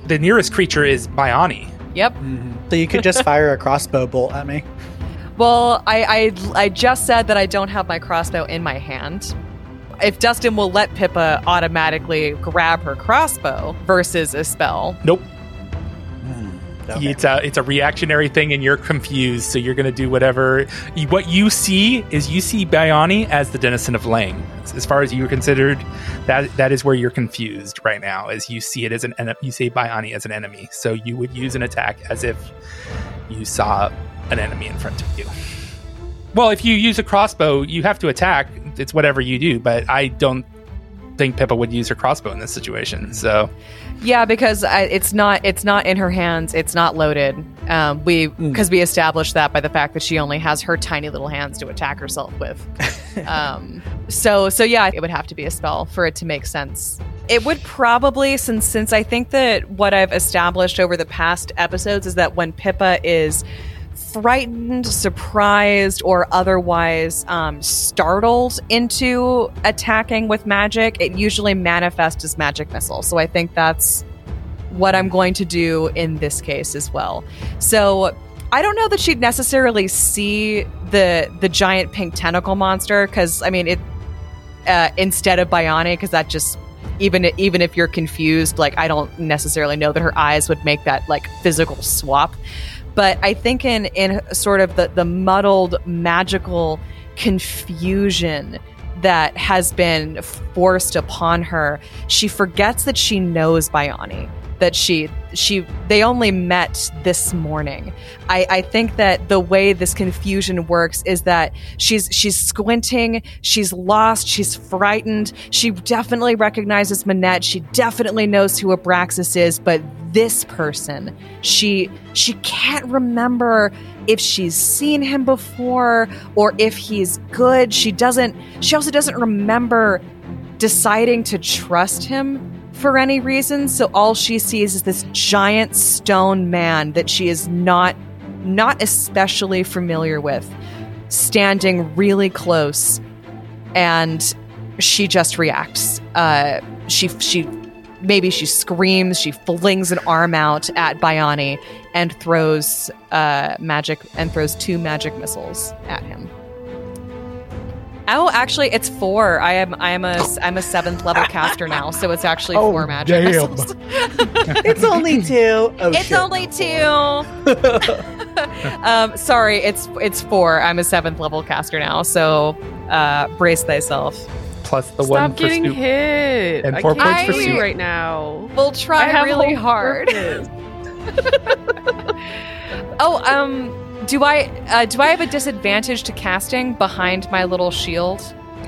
The nearest creature is Bayani. Yep. Mm-hmm. So you could just fire a crossbow bolt at me. Well, I, I I just said that I don't have my crossbow in my hand. If Dustin will let Pippa automatically grab her crossbow versus a spell. Nope. Mm, okay. It's a it's a reactionary thing, and you're confused, so you're going to do whatever. You, what you see is you see Bayani as the Denison of Lang. As far as you're considered, that that is where you're confused right now. Is you see it as an you see Bayani as an enemy, so you would use an attack as if you saw an enemy in front of you. Well, if you use a crossbow, you have to attack. It's whatever you do, but I don't think Pippa would use her crossbow in this situation. So, yeah, because I, it's not it's not in her hands. It's not loaded. Um, we because we established that by the fact that she only has her tiny little hands to attack herself with. um, so so yeah, it would have to be a spell for it to make sense. It would probably, since since I think that what I've established over the past episodes is that when Pippa is frightened, surprised, or otherwise um, startled into attacking with magic, it usually manifests as magic missile. So I think that's what I'm going to do in this case as well. So I don't know that she'd necessarily see the the giant pink tentacle monster, because I mean it uh, instead of Bayani, because that just even even if you're confused, like I don't necessarily know that her eyes would make that like physical swap. But I think in, in sort of the, the muddled, magical confusion that has been forced upon her, she forgets that she knows Bayani, that she she they only met this morning. I, I think that the way this confusion works is that she's she's squinting, she's lost, she's frightened. She definitely recognizes Minette. She definitely knows who Abraxas is, but this person, she she can't remember if she's seen him before or if he's good. She doesn't. She also doesn't remember deciding to trust him for any reason. So all she sees is this giant stone man that she is not not especially familiar with, standing really close, and she just reacts. Uh, she she. Maybe she screams, she flings an arm out at Bayani and throws uh, magic and throws two magic missiles at him. Oh, actually, it's four. I am I am a I'm a seventh level caster now, so it's actually oh, four magic damn. missiles. It's only two. Oh, it's shit. only two. um, sorry, it's it's four. I'm a seventh level caster now, so uh, brace thyself. Plus the Stop one for getting hit. And four I points for you right now. We'll try really hard. oh, um, do I uh, do I have a disadvantage to casting behind my little shield?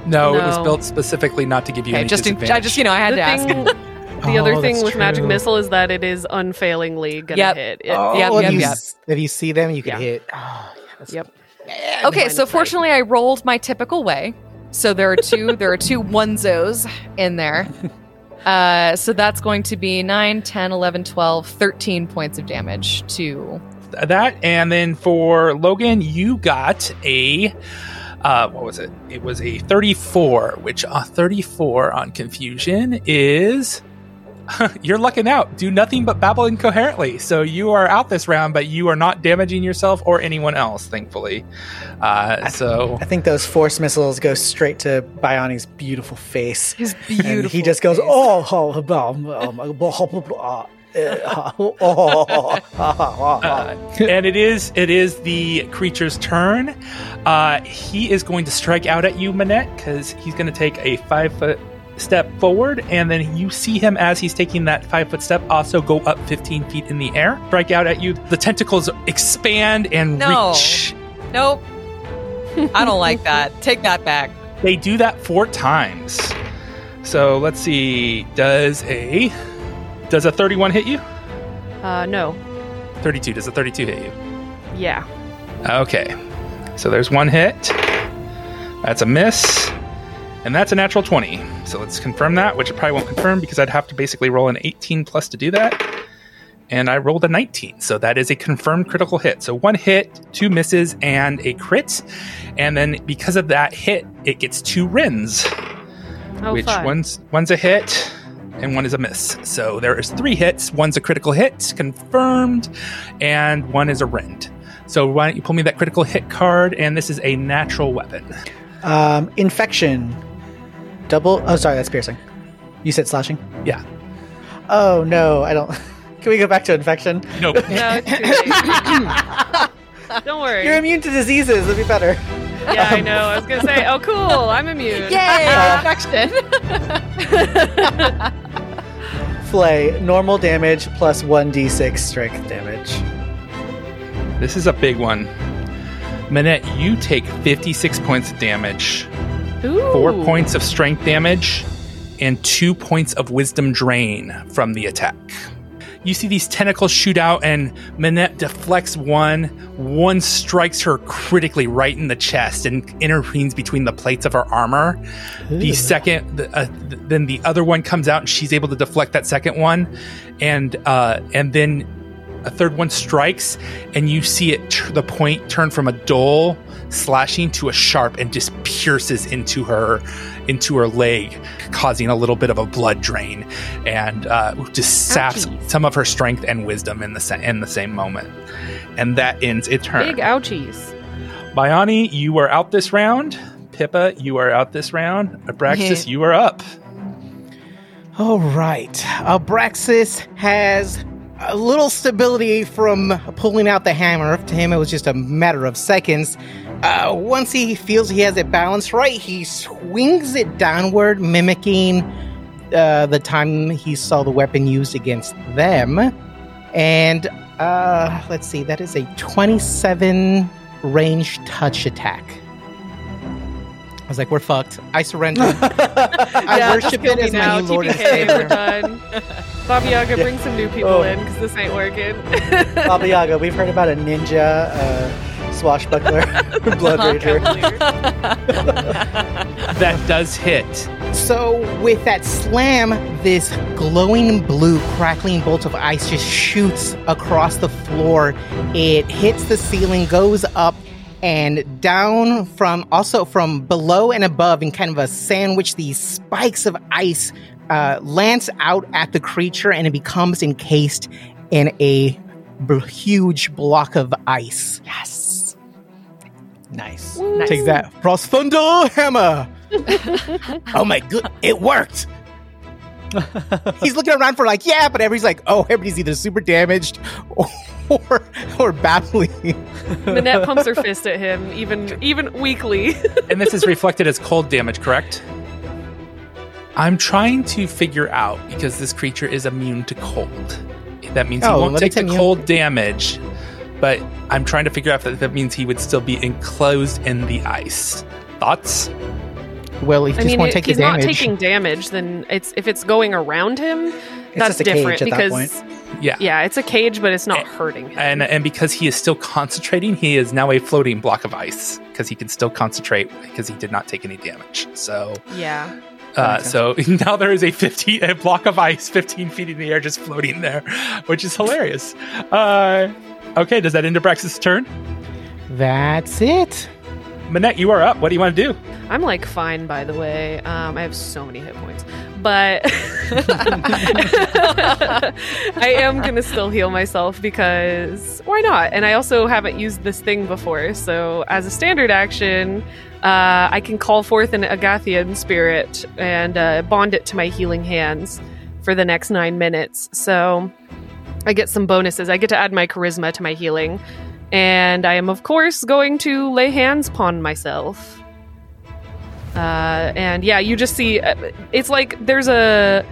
No, no. It was built specifically not to give you okay, any just disadvantage. In, I just you know I had the to thing, ask. The other oh, thing with true. Magic Missile is that it is unfailingly gonna yep. hit. It, oh, yep, well, yep, if, you, yep. if you see them, you can yeah. hit. Oh, yeah, that's yep. Cool. Okay, so fortunately, I rolled my typical way. So there are two there are two onezos in there. Uh, so that's going to be nine, ten, eleven, twelve, thirteen points of damage to that. And then for Logan, you got a uh, what was it? It was a thirty-four, which uh, thirty-four on confusion is you're lucking out. Do nothing but babble incoherently. So you are out this round, but you are not damaging yourself or anyone else, thankfully. Uh, I so th- I think those force missiles go straight to Bayani's beautiful face. His beautiful and he just goes, face. oh, oh, oh, uh, and it is it is the creature's turn. Uh, he is going to strike out at you, Minette, because he's going to take a five-foot step forward, and then you see him as he's taking that five foot step also go up fifteen feet in the air, strike out at you. The tentacles expand and no. reach. Nope. I don't like that. Take that back. They do that four times. So let's see. Does a does a thirty-one hit you? Uh, no. thirty-two. Does a thirty-two hit you? Yeah. Okay. So there's one hit. That's a miss. And that's a natural twenty. So let's confirm that, which I probably won't confirm because I'd have to basically roll an eighteen plus to do that. And I rolled a nineteen. So that is a confirmed critical hit. So one hit, two misses, and a crit. And then because of that hit, it gets two rins. Oh, which fun. one's one's a hit and one is a miss. So there is three hits. One's a critical hit, confirmed, and one is a rend. So why don't you pull me that critical hit card? And this is a natural weapon. Um, infection. Double. Oh, sorry, that's piercing. You said slashing? Yeah. Oh, no, I don't. Can we go back to infection? Nope. No, it's too late. Don't worry. You're immune to diseases. It'll be better. Yeah, um, I know. I was going to say, oh, cool. I'm immune. Yay, uh, infection. Flay. Normal damage plus one d six strength damage. This is a big one. Minette, you take fifty-six points of damage, Ooh. four points of strength damage, and two points of wisdom drain from the attack. You see these tentacles shoot out, and Minette deflects one. One strikes her critically right in the chest and intervenes between the plates of her armor. Ooh. The second, uh, then the other one comes out, and she's able to deflect that second one, and uh, and then. A third one strikes, and you see it tr- the point turn from a dull slashing to a sharp, and just pierces into her, into her leg, causing a little bit of a blood drain, and uh, just saps ouchies. Some of her strength and wisdom in the sa- in the same moment. And that ends its turn. Big ouchies. Bayani, you are out this round. Pippa, you are out this round. Abraxas, you are up. All right, Abraxas has. A little stability from pulling out the hammer. To him, it was just a matter of seconds. Uh, once he feels he has it balanced right, he swings it downward, mimicking uh, the time he saw the weapon used against them. And uh, let's see, that is a twenty-seven range touch attack. I was like, we're fucked. I surrender. I yeah, worship it as my new Lord and Savior. Baba Yaga, bring some new people oh. in, because this ain't working. Baba Yaga, we've heard about a ninja, uh, swashbuckler, blood rager. That does hit. So with that slam, this glowing blue crackling bolt of ice just shoots across the floor. It hits the ceiling, goes up, and down from, also from below and above in kind of a sandwich, these spikes of ice uh, lands out at the creature, and it becomes encased in a b- huge block of ice. Yes. Nice. nice. Take that. Frost Thunder Hammer. Oh my good, it worked. He's looking around for like, yeah, but everybody's like, oh, everybody's either super damaged or... Or, or baffling. Minette pumps her fist at him, even even weakly. And this is reflected as cold damage, correct? I'm trying to figure out, because this creature is immune to cold. That means oh, he won't take the cold you. damage, but I'm trying to figure out if that means he would still be enclosed in the ice. Thoughts? Well, he just I mean, won't take the damage. If he's not taking damage, then it's if it's going around him, it's that's different. At because. That point. Yeah, yeah, it's a cage, but it's not and, hurting him. And and because he is still concentrating, he is now a floating block of ice because he can still concentrate because he did not take any damage. So yeah, uh, so now there is a fifteen a block of ice, fifteen feet in the air, just floating there, which is hilarious. Uh, okay, does that end Abraxas' turn? That's it. Minette, you are up. What do you want to do? I'm like fine, by the way. Um, I have so many hit points. But I am going to still heal myself because why not? And I also haven't used this thing before. So as a standard action, uh, I can call forth an Agathian spirit and uh, bond it to my healing hands for the next nine minutes. So I get some bonuses. I get to add my charisma to my healing. And I am, of course, going to lay hands upon myself. Uh, and yeah, you just see, it's like there's a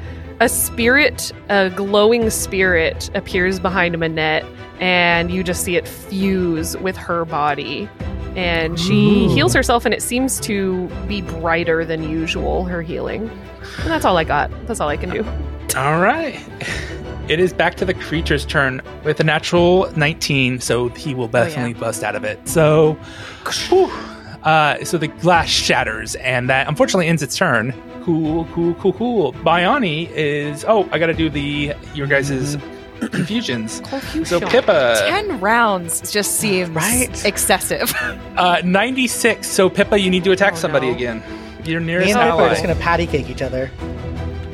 a spirit, a glowing spirit appears behind Minette, and you just see it fuse with her body. And she Ooh. heals herself, and it seems to be brighter than usual, her healing. And that's all I got. That's all I can do. All right. It is back to the creature's turn with a natural nineteen, so he will definitely oh, yeah. bust out of it. So, whew, uh, so the glass shatters, and that unfortunately ends its turn. Cool, cool, cool, cool. Bayani is... Oh, I got to do the your guys' confusions. So Pippa... Ten rounds just seems right? excessive. uh, ninety-six, so Pippa, you need to attack oh, somebody no. again. You're nearest Me and ally. Pippa are just going to patty cake each other.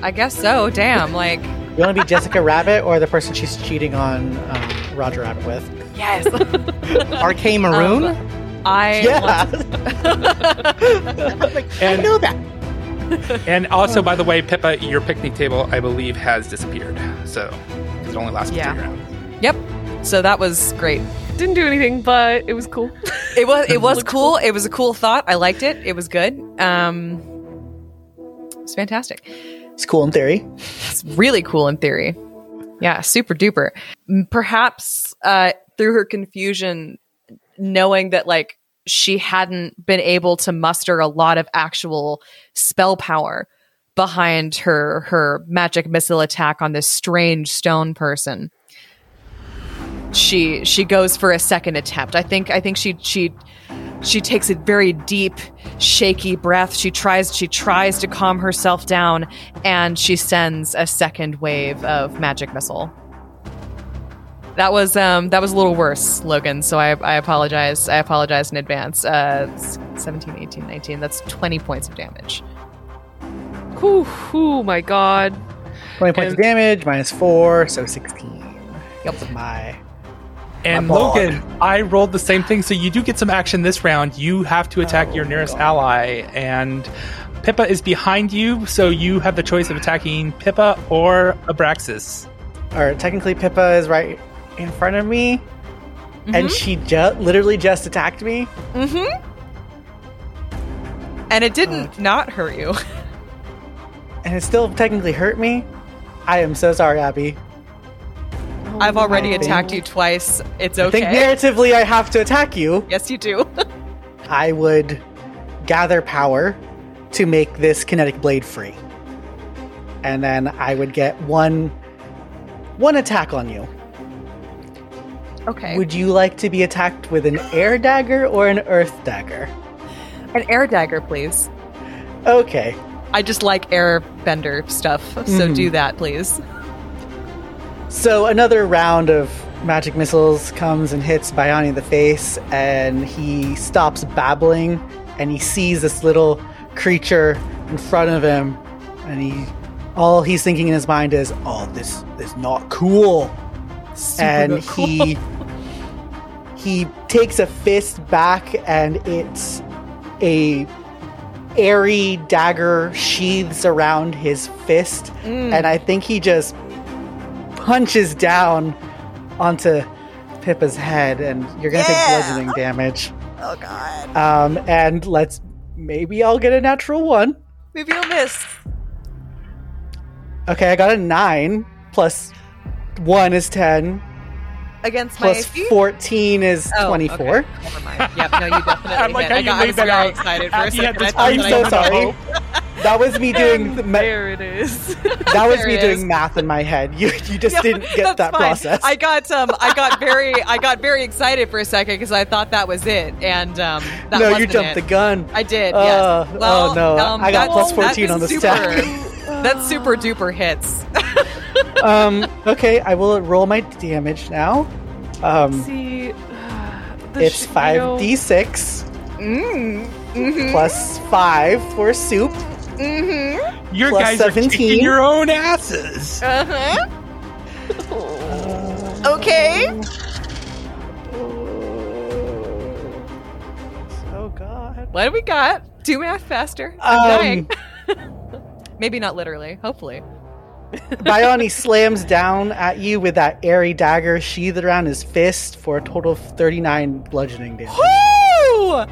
I guess so, damn, like... You want to be Jessica Rabbit or the person she's cheating on um, Roger Rabbit with? Yes. R K Maroon? Um, I... Yeah. To... like, and, I know that. And also, by the way, Pippa, your picnic table, I believe, has disappeared. So, it only lasts yeah. three rounds. Yep. So that was great. Didn't do anything, but it was cool. It was It was cool. cool. It was a cool thought. I liked it. It was good. Um, it was fantastic. It's cool in theory. It's really cool in theory. Yeah, super duper. Perhaps uh, through her confusion, knowing that like she hadn't been able to muster a lot of actual spell power behind her her magic missile attack on this strange stone person, she she goes for a second attempt. I think I think she she. She takes a very deep, shaky breath. She tries she tries to calm herself down, and she sends a second wave of magic missile. That was um, that was a little worse, Logan, so I, I apologize. I apologize in advance. Uh, seventeen, eighteen, nineteen. That's twenty points of damage. Ooh, oh my god. twenty points and, of damage, minus four, so sixteen. Yep. My... And Logan, I rolled the same thing, so you do get some action this round. You have to attack oh, your nearest God. ally, and Pippa is behind you, so you have the choice of attacking Pippa or Abraxas. All right, technically Pippa is right in front of me, mm-hmm. and she ju- literally just attacked me. Mm-hmm. And it didn't oh. not hurt you. And it still technically hurt me. I am so sorry, Abby. I've already I attacked think, you twice. It's okay. I think narratively I have to attack you. Yes, you do. I would gather power to make this kinetic blade free. And then I would get one one attack on you. Okay. Would you like to be attacked with an air dagger or an earth dagger? An air dagger, please. Okay. I just like air bender stuff, so mm. do that, please. So another round of magic missiles comes and hits Bayani in the face, and he stops babbling, and he sees this little creature in front of him, and he, all he's thinking in his mind is, "Oh, this is not cool." Super and not cool. he he takes a fist back, and it's a airy dagger sheaths around his fist, mm. and I think he just punches down onto Pippa's head, and you're going to yeah. take bludgeoning damage. Oh, God. Um, and let's... Maybe I'll get a natural one. Maybe you'll miss. Okay, I got a nine. Plus one is ten. Against plus my... Plus fourteen is oh, twenty-four. Okay. Never mind. Yep, no, you definitely I'm like, I, got, I was very out. excited for a second. This, I'm so I sorry. That was me doing the ma- there it is. That was there me doing is. math in my head. You you just yeah, didn't get that fine. process. I got um I got very I got very excited for a second because I thought that was it, and um that no you jumped it. the gun. I did. Uh, yes. Well, oh no, um, I got plus fourteen on the super, stack. That's super duper hits. um. Okay, I will roll my damage now. Um, See, it's five d six mm-hmm. plus five for soup. Mm-hmm. Your Plus guys seventeen. Are kicking your own asses. Uh-huh. uh, okay. Oh, God. What do we got? Do math faster. I'm um, dying. Maybe not literally. Hopefully. Bayani slams down at you with that airy dagger sheathed around his fist for a total of thirty-nine bludgeoning damage. Woo!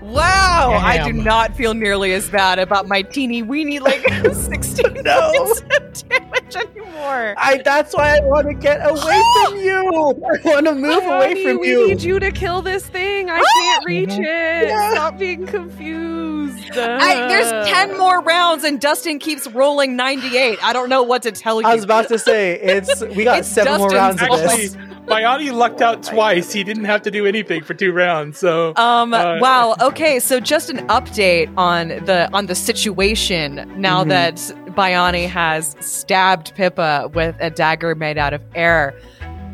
Wow, Damn. I do not feel nearly as bad about my teeny weeny like sixteen no. points of damage anymore. I that's why I want to get away from you. I want to move Honey, away from we you. We need you to kill this thing. I can't reach it. Yeah. Stop being confused. I, there's ten more rounds and Dustin keeps rolling ninety-eight. I don't know what to tell you. I was about to say, it's we got it's seven Dustin's more rounds of this. Bayani lucked out twice. He didn't have to do anything for two rounds. So um, uh, wow. Okay, so just an update on the on the situation now mm-hmm. that Bayani has stabbed Pippa with a dagger made out of air.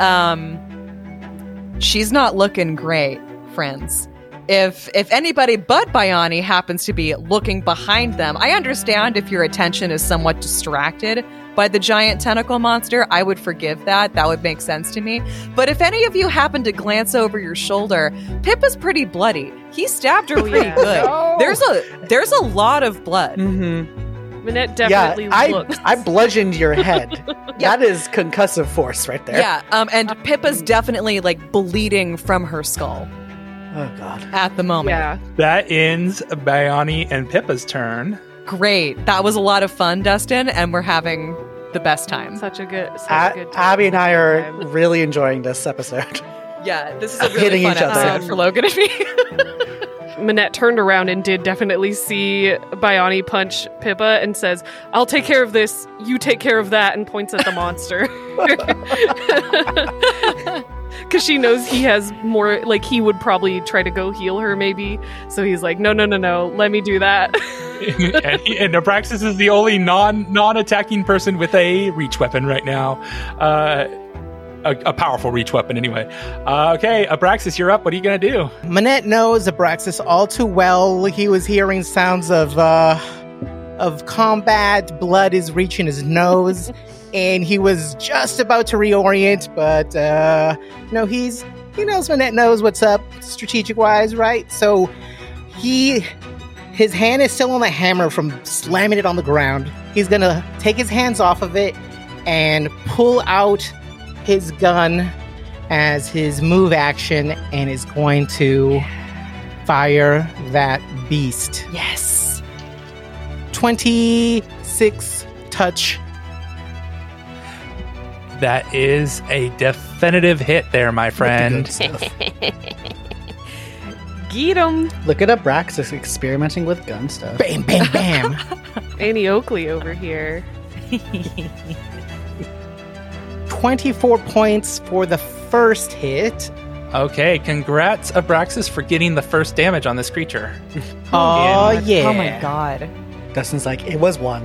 Um, she's not looking great, friends. If if anybody but Bayani happens to be looking behind them, I understand if your attention is somewhat distracted by the giant tentacle monster. I would forgive that. That would make sense to me. But if any of you happen to glance over your shoulder, Pippa's pretty bloody. He stabbed her pretty yeah. good. No. There's a there's a lot of blood. Mm-hmm. Minette definitely yeah, looks. I, I bludgeoned your head. yeah. That is concussive force right there. Yeah, um, and Pippa's definitely like bleeding from her skull. Oh, God. At the moment. Yeah. That ends Bayani and Pippa's turn. Great. That was a lot of fun, Dustin, and we're having the best time. Such a good, such a- a good time. Abby and I are time. really enjoying this episode. Yeah, this is a really fun episode um, for Logan and me. Minette turned around and did definitely see Bayani punch Pippa and says, I'll take care of this, you take care of that, and points at the monster. Because she knows he has more, like, he would probably try to go heal her, maybe. So he's like, no, no, no, no, let me do that. and, and Abraxas is the only non, non-attacking person with a reach weapon right now. Uh, a, a powerful reach weapon, anyway. Uh, okay, Abraxas, you're up. What are you going to do? Minette knows Abraxas all too well. He was hearing sounds of, uh, of combat. Blood is reaching his nose. And he was just about to reorient, but, uh, you know, he's, he knows Minette knows what's up strategic-wise, right? So he, his hand is still on the hammer from slamming it on the ground. He's going to take his hands off of it and pull out his gun as his move action and is going to fire that beast. Yes. twenty-six touch. That is a definitive hit there, my friend. Get him. Look at Abraxas experimenting with gun stuff. Bam, bam, bam. Annie Oakley over here. twenty-four points for the first hit. Okay, congrats, Abraxas, for getting the first damage on this creature. Oh, yeah. yeah. Oh, my God. Dustin's like, it was one.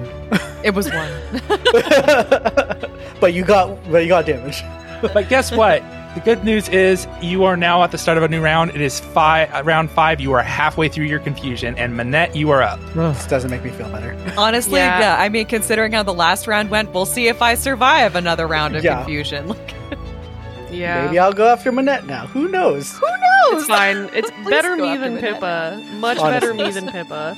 It was one. But you got but you got damage. But guess what? The good news is you are now at the start of a new round. It is five, round five. You are halfway through your confusion. And Minette, you are up. This doesn't make me feel better. Honestly, yeah. yeah I mean, considering how the last round went, we'll see if I survive another round of yeah. confusion. yeah. Maybe I'll go after Minette now. Who knows? Who knows? It's fine. It's better me than Minette. Pippa. Much Honestly. better me than Pippa.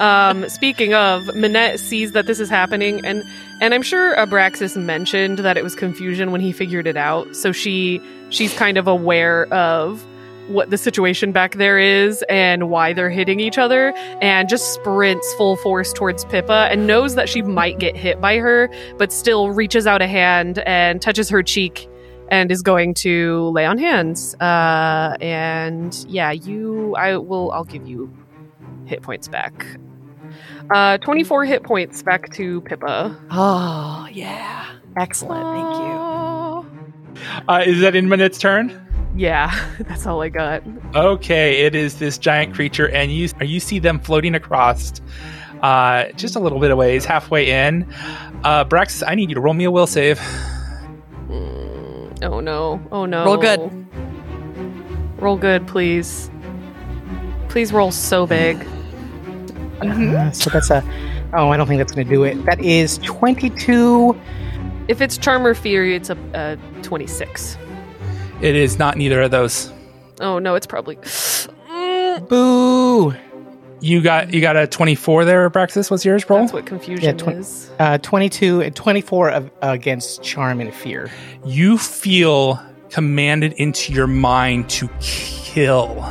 Um, speaking of, Minette sees that this is happening, and, and I'm sure Abraxas mentioned that it was confusion when he figured it out, so she she's kind of aware of what the situation back there is and why they're hitting each other, and just sprints full force towards Pippa and knows that she might get hit by her, but still reaches out a hand and touches her cheek and is going to lay on hands. Uh, and yeah, you, I will, I'll give you hit points back. Uh, twenty-four hit points back to Pippa. Oh, yeah. Excellent. Aww. Thank you. Uh, is that in Minette's turn? Yeah, that's all I got. Okay, it is this giant creature, and you you see them floating across uh, just a little bit of ways, halfway in. Uh, Braxis, I need you to roll me a will save. Mm, oh, no. Oh, no. Roll good. Roll good, please. Please roll so big. Mm-hmm. Uh, so that's a... Oh, I don't think that's going to do it. That is twenty-two. If it's Charm or Fury, it's a, a twenty-six. It is not neither of those. Oh, no, it's probably... Mm. Boo! You got you got a twenty-four there, Abraxas. What's yours, roll? That's what confusion yeah, tw- is. Uh, twenty-two and twenty-four of, uh, against Charm and Fear. You feel commanded into your mind to kill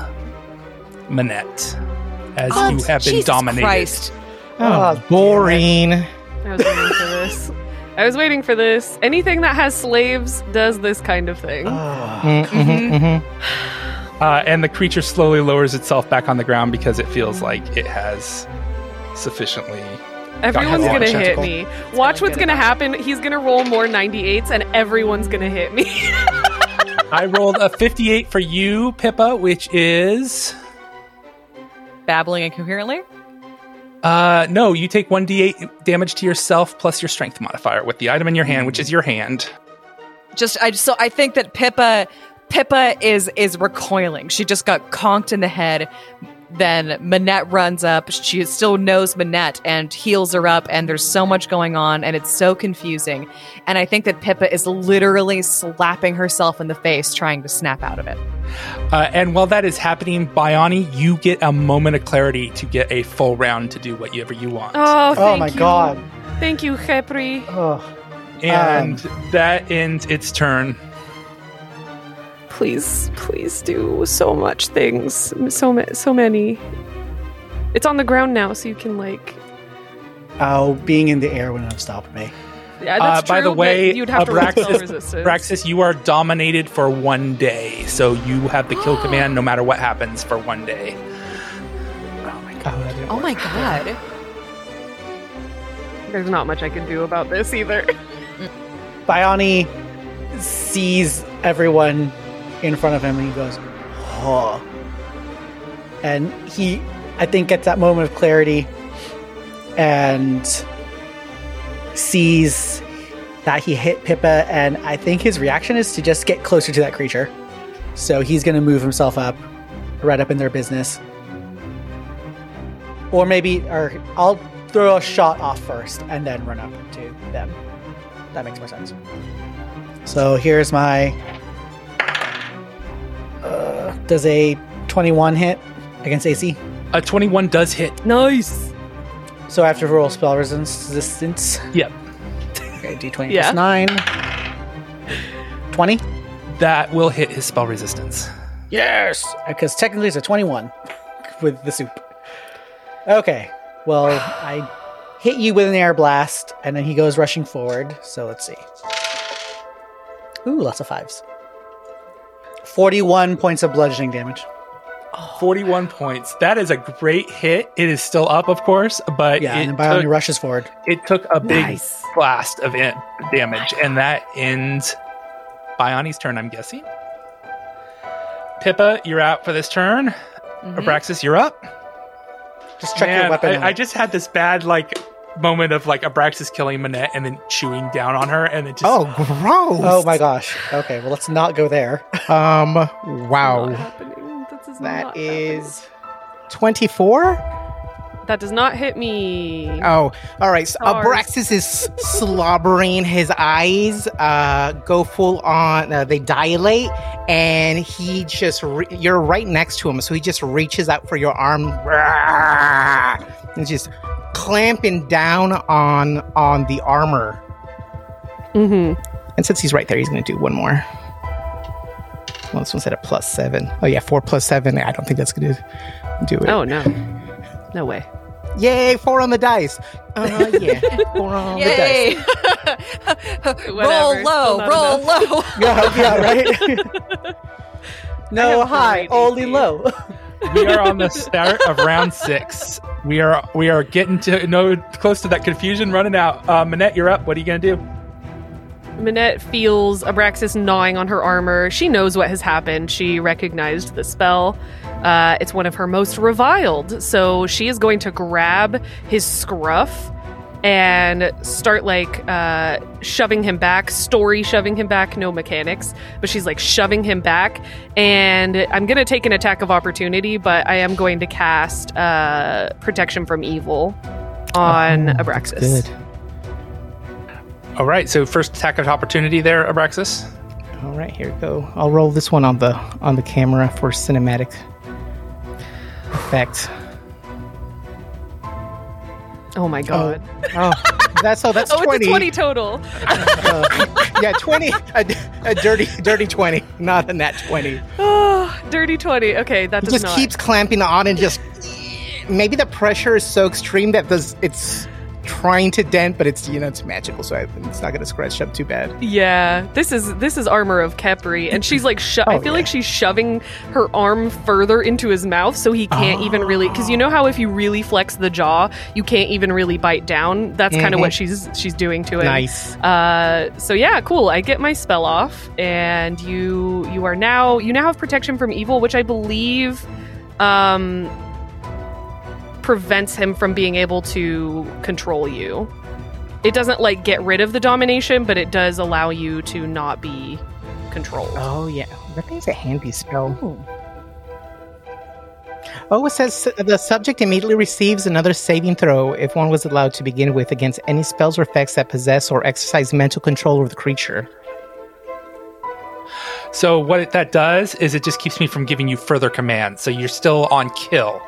Minette. As oh, you have been Jesus dominated. Christ. Oh, oh boring. I was waiting for this. I was waiting for this. Anything that has slaves does this kind of thing. Oh. Mm-hmm, mm-hmm. Mm-hmm. Uh, and the creature slowly lowers itself back on the ground because it feels like it has sufficiently... Everyone's going to hit me. It's Watch gonna what's going to happen. He's going to roll more ninety-eights and everyone's going to hit me. I rolled a fifty-eight for you, Pippa, which is... Babbling incoherently? Uh, no, you take one d eight damage to yourself plus your strength modifier with the item in your hand, which is your hand. Just, I so I think that Pippa... Pippa is is recoiling. She just got conked in the head. Then Minette runs up. She still knows Minette and heals her up. And there's so much going on. And it's so confusing. And I think that Pippa is literally slapping herself in the face, trying to snap out of it. Uh, and while that is happening, Bayani, you get a moment of clarity to get a full round to do whatever you want. Oh, thank oh my you. God. Thank you, Kepri. Oh. And um. that ends its turn. Please, please do so much things. So ma- so many. It's on the ground now, so you can, like... Oh, being in the air wouldn't have stopped me. Yeah, that's uh, true. By the way, you'd have Abraxas, to roll resistance. Abraxas, you are dominated for one day, so you have the kill command no matter what happens for one day. Oh, my God. Oh, oh my God. Yeah. There's not much I can do about this, either. Bayani sees everyone... in front of him, and he goes, huh. And he, I think, gets that moment of clarity and sees that he hit Pippa, and I think his reaction is to just get closer to that creature. So he's going to move himself up, right up in their business. Or maybe, or I'll throw a shot off first and then run up to them. That makes more sense. So here's my... Uh, does a twenty-one hit against A C? A twenty-one does hit. Nice. So I have to roll spell resistance. Yep. Okay, D twenty yeah. plus nine. twenty. That will hit his spell resistance. Yes. Because technically it's a twenty-one with the soup. Okay. Well, I hit you with an air blast, and then he goes rushing forward. So let's see. Ooh, lots of fives. forty-one points of bludgeoning damage. Oh, forty-one wow. points. That is a great hit. It is still up, of course, but yeah, it and Bayani rushes forward. It took a big nice. blast of in- damage, oh and that ends Bayani's turn, I'm guessing. Pippa, you're out for this turn. Mm-hmm. Abraxas, you're up. Just check Man, your weapon. I, I just had this bad like moment of like Abraxas killing Minette and then chewing down on her, and it just oh gross oh my gosh. Okay, well, let's not go there. um wow is that is twenty-four. That does not hit me. Oh, all right. So Abraxas is slobbering. His eyes uh go full on, uh, they dilate, and he just re- you're right next to him, so he just reaches out for your arm and just clamping down on on the armor. Mm-hmm. And since he's right there, he's going to do one more. Well, this one's at a plus seven. Oh, yeah, four plus seven. I don't think that's going to do it. Oh, no. No way. Yay, four on the dice. Oh, uh, yeah. Four on Yay. the dice. Roll low, roll enough. low. Yeah, yeah, right? No high, only low. We are on the start of round six. We are we are getting to no close to that confusion running out. Uh, Minette, you're up. What are you gonna do? Minette feels Abraxas gnawing on her armor. She knows what has happened. She recognized the spell. Uh, it's one of her most reviled. So she is going to grab his scruff and start like uh, shoving him back, story shoving him back, no mechanics, but she's like shoving him back, and I'm going to take an attack of opportunity, but I am going to cast uh, Protection from Evil on oh, Abraxas. Good. All right, so first attack of opportunity there, Abraxas. All right, here we go. I'll roll this one on the on the camera for cinematic effect. Oh my God! Oh, oh. that's all. Oh, that's oh, twenty. It's a twenty total. uh, yeah, twenty. A, a dirty, dirty twenty. Not a nat twenty. Oh, dirty twenty. Okay, that does just not. keeps clamping on, and just maybe the pressure is so extreme that does it's trying to dent, but it's, you know, it's magical, so it's not going to scratch up too bad. Yeah, this is this is armor of Kepri, and she's like, sho- oh, I feel yeah. like she's shoving her arm further into his mouth so he can't oh. even really, because you know how if you really flex the jaw, you can't even really bite down. That's mm-hmm. kind of what she's she's doing to it. Nice. Uh, so yeah, cool. I get my spell off, and you you are now you now have protection from evil, which I believe. Um, prevents him from being able to control you. It doesn't like get rid of the domination, but it does allow you to not be controlled. Oh yeah, that thing's a handy spell. Hmm. Oh, it says the subject immediately receives another saving throw if one was allowed to begin with against any spells or effects that possess or exercise mental control over the creature. So what it, that does is it just keeps me from giving you further commands. So you're still on kill.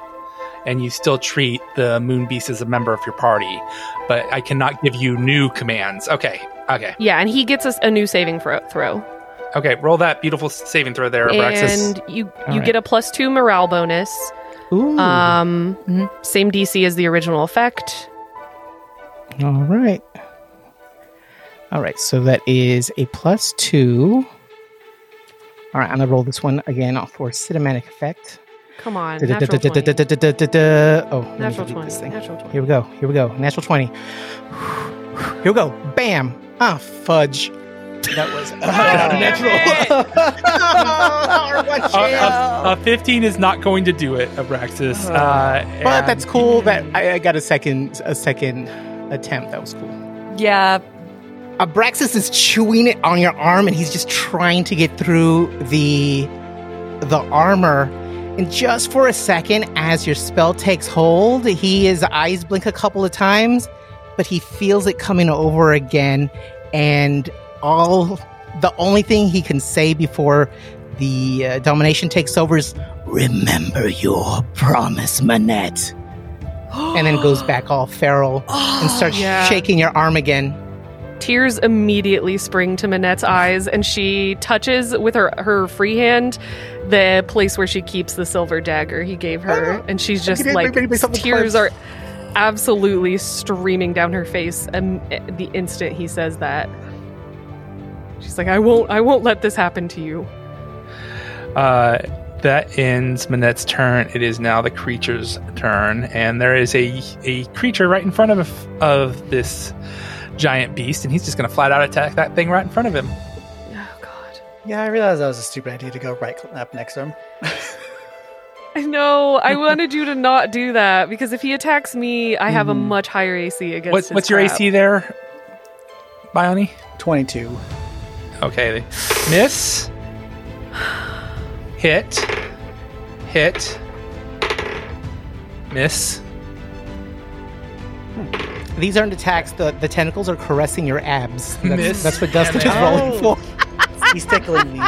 And you still treat the moon beast as a member of your party, but I cannot give you new commands. Okay, okay. Yeah, and he gets a, a new saving throw. Okay, roll that beautiful saving throw there, Abraxas. And you, you right. get a plus two morale bonus. Ooh. Um, mm-hmm. Same D C as the original effect. All right. All right, so that is a plus two. All right, I'm going to roll this one again for cinematic effect. Come on, natural twenty. Oh, natural twenty. Natural twenty. Here we go. Here we go. Natural twenty. Here we go. Bam. Ah, fudge. That was natural. A fifteen is not going to do it, Abraxas. Uh, uh, but that's cool. That I, I got a second, a second attempt. That was cool. Yeah. Abraxas is chewing it on your arm, and he's just trying to get through the the armor. And just for a second, as your spell takes hold, he, his eyes blink a couple of times, but he feels it coming over again. And all the only thing he can say before the uh, domination takes over is, "Remember your promise, Minette." And then goes back all feral and starts yeah. shaking your arm again. Tears immediately spring to Minette's eyes, and she touches with her, her free hand the place where she keeps the silver dagger he gave her, and she's just like, tears are absolutely streaming down her face um, the instant he says that. She's like, I won't, I won't let this happen to you. Uh, that ends Minette's turn. It is now the creature's turn, and there is a, a creature right in front of of this giant beast, and he's just going to flat out attack that thing right in front of him. Oh, God. Yeah, I realized that was a stupid idea to go right up next to him. I know. I wanted you to not do that, because if he attacks me, I have mm. a much higher A C against what, his What's crap. Your A C there, Bayani? twenty-two. Okay. Miss. Hit. Hit. Miss. Hmm. These aren't attacks. The, the tentacles are caressing your abs. That's, that's what Dustin is rolling for. He's tickling me.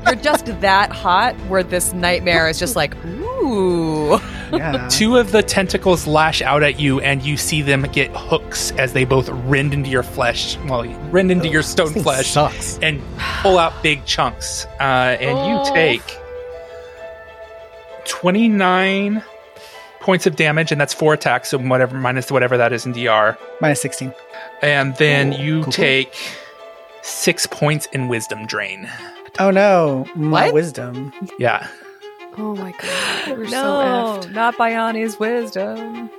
You're just that hot where this nightmare is just like, ooh. Yeah. Two of the tentacles lash out at you, and you see them get hooks as they both rend into your flesh, well, rend into oh, your stone flesh, sucks. And pull out big chunks. Uh, and oh. you take twenty-nine... points of damage, and that's four attacks, so whatever minus whatever that is in D R. Minus sixteen. And then Ooh, you cool. take six points in wisdom drain. Oh no. My what? Wisdom. Yeah. Oh my god. We're no, so effed. Not Bayani's wisdom.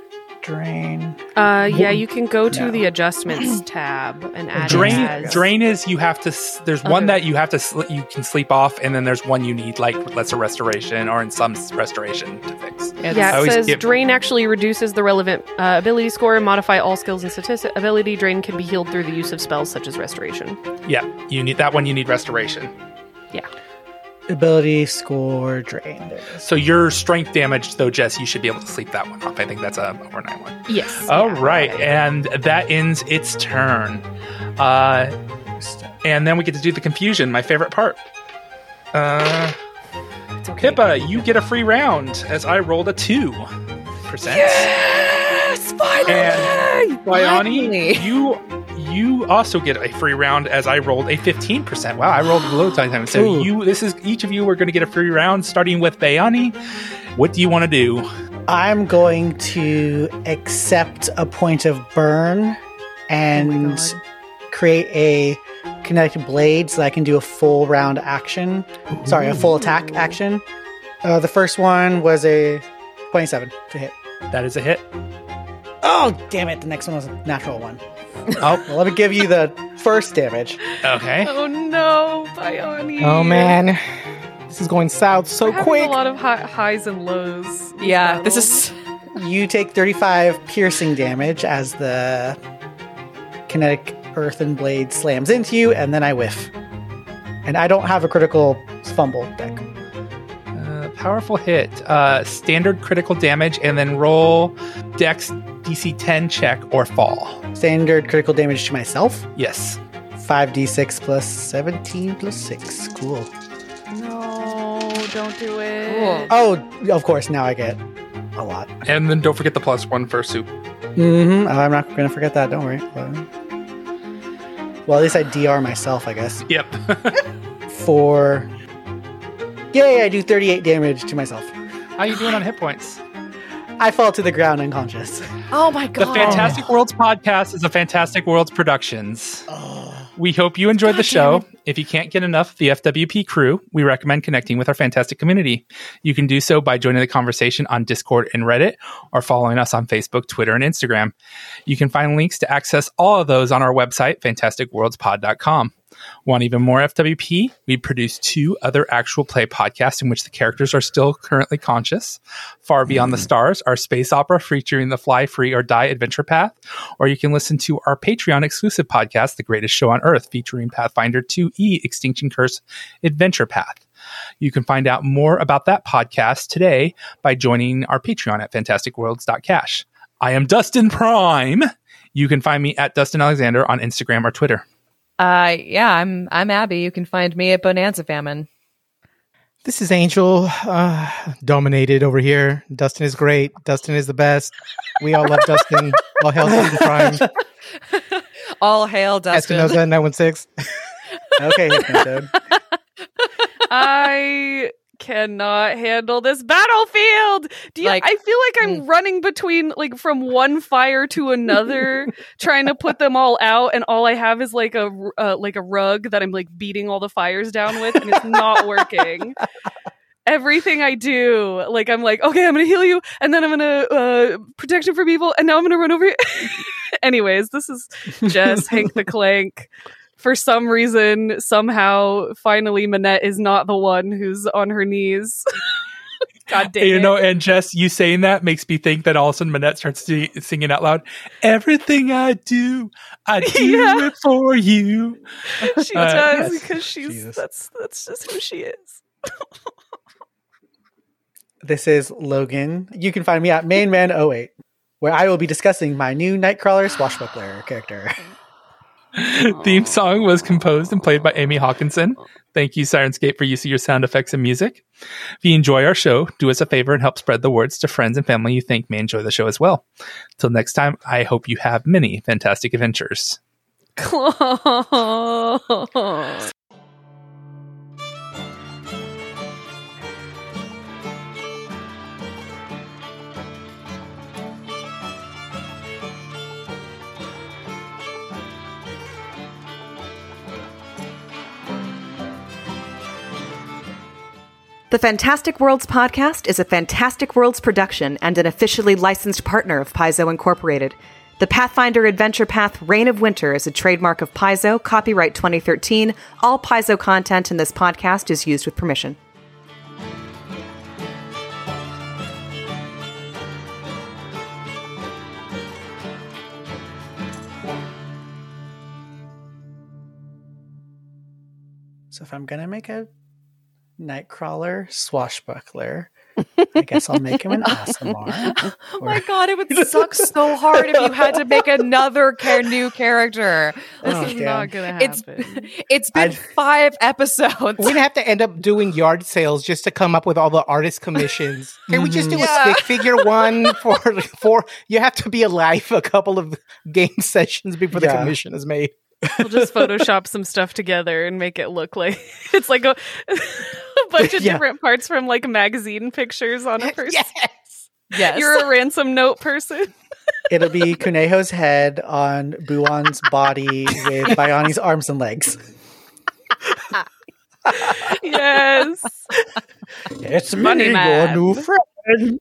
Drain. Uh yeah, you can go to no. the adjustments tab and add drain. It as... Drain is you have to. There's okay. one that you have to. Sl- you can sleep off, and then there's one you need like lesser restoration or in some restoration to fix. Yeah, yeah it says get... drain actually reduces the relevant uh, ability score and modify all skills and statistic ability. Drain can be healed through the use of spells such as restoration. Yeah, you need that one. You need restoration. Yeah. Ability score drain. So your strength damage, though, Jess, you should be able to sleep that one off. I think that's a overnight one. Yes. All yeah, right, right, and that ends its turn. Uh, and then we get to do the confusion, my favorite part. Uh, okay. Pippa, you get a free round as I rolled a two percent. Yes, finally. And Bayani, you. You also get a free round as I rolled a fifteen percent. Wow, I rolled low time. So Ooh. you, this is each of you are going to get a free round starting with Bayani. What do you want to do? I'm going to accept a point of burn and oh create a kinetic blade so that I can do a full round action. Ooh. Sorry, a full attack action. Uh, the first one was a twenty-seven to hit. That is a hit. Oh, damn it. The next one was a natural one. Oh, well, let me give you the first damage. Okay. Oh, no, Bayani. Oh, man. This is going south so We're quick. A lot of high- highs and lows. Yeah, this is... You take thirty-five piercing damage as the kinetic earthen blade slams into you, and then I whiff. And I don't have a critical fumble deck. Uh, powerful hit. Uh, standard critical damage, and then roll dex D C ten check or fall. Standard critical damage to myself? Yes. five d six plus seventeen plus six. Cool. No, don't do it. Cool. Oh, of course. Now I get a lot. And then don't forget the plus one for soup. Mm-hmm. I'm not going to forget that. Don't worry. Well, at least I D R myself, I guess. Yep. Four. Yay, I do thirty-eight damage to myself. How are you doing on hit points? I fall to the ground unconscious. Oh, my God. The Fantastic Worlds podcast is a Fantastic Worlds Productions. Oh. We hope you enjoyed God the show. If you can't get enough of the F W P crew, we recommend connecting with our fantastic community. You can do so by joining the conversation on Discord and Reddit, or following us on Facebook, Twitter, and Instagram. You can find links to access all of those on our website, fantastic worlds pod dot com. Want even more F W P? We produce two other actual play podcasts in which the characters are still currently conscious. Far Beyond mm. the Stars, our space opera featuring the Fly Free or Die adventure path. Or you can listen to our Patreon exclusive podcast, The Greatest Show on Earth, featuring Pathfinder two E Extinction Curse adventure path. You can find out more about that podcast today by joining our Patreon at fantastic worlds dot cash. I am Dustin Prime. You can find me at Dustin Alexander on Instagram or Twitter. Uh, yeah, I'm I'm Abby. You can find me at Bonanza Famine. This is Angel, uh, dominated over here. Dustin is great. Dustin is the best. We all love Dustin. All hail Dustin Prime. All hail Dustin. Espinoza nine one six. Okay, Hypnotoad. I cannot handle this battlefield. Do you, like, I feel like I'm running between, like, from one fire to another, trying to put them all out, and all I have is like a uh, like a rug that I'm like beating all the fires down with, and it's not working. Everything I do, like, I'm like, okay, I'm gonna heal you, and then I'm gonna uh, protect you from evil, and now I'm gonna run over you. Anyways, this is Jess, Hank the Clank. For some reason, somehow, finally, Minette is not the one who's on her knees. God damn it. You know, and Jess, you saying that makes me think that all of a sudden Minette starts sing- singing out loud, everything I do, I do yeah. it for you. She uh, does, yes. because she's Jesus. that's that's just who she is. This is Logan. You can find me at Mainman zero eight, where I will be discussing my new Nightcrawler swashbuckler character. Theme song was composed and played by Amy Hawkinson. Thank you, Sirenscape, for use of your sound effects and music. If you enjoy our show, do us a favor and help spread the words to friends and family you think may enjoy the show as well. Till next time, I hope you have many fantastic adventures. The Fantastic Worlds podcast is a Fantastic Worlds production and an officially licensed partner of Paizo Incorporated. The Pathfinder Adventure Path Reign of Winter is a trademark of Paizo, copyright twenty thirteen. All Paizo content in this podcast is used with permission. So if I'm going to make a Nightcrawler swashbuckler, I guess I'll make him an Asimar. Oh my God, it would suck so hard if you had to make another car- new character. This oh, is damn. not gonna happen. It's, it's been I'd, five episodes. We'd have to end up doing yard sales just to come up with all the artist commissions. Can mm-hmm. we just do yeah. a stick figure one for for you have to be alive a couple of game sessions before yeah. the commission is made. We'll just Photoshop some stuff together and make it look like it's like a, a bunch of yeah. different parts from like magazine pictures on a person. Yes. Yes. You're a ransom note person. It'll be Kuneho's head on Buon's body with Bayani's arms and legs. Yes. It's me, your new friend.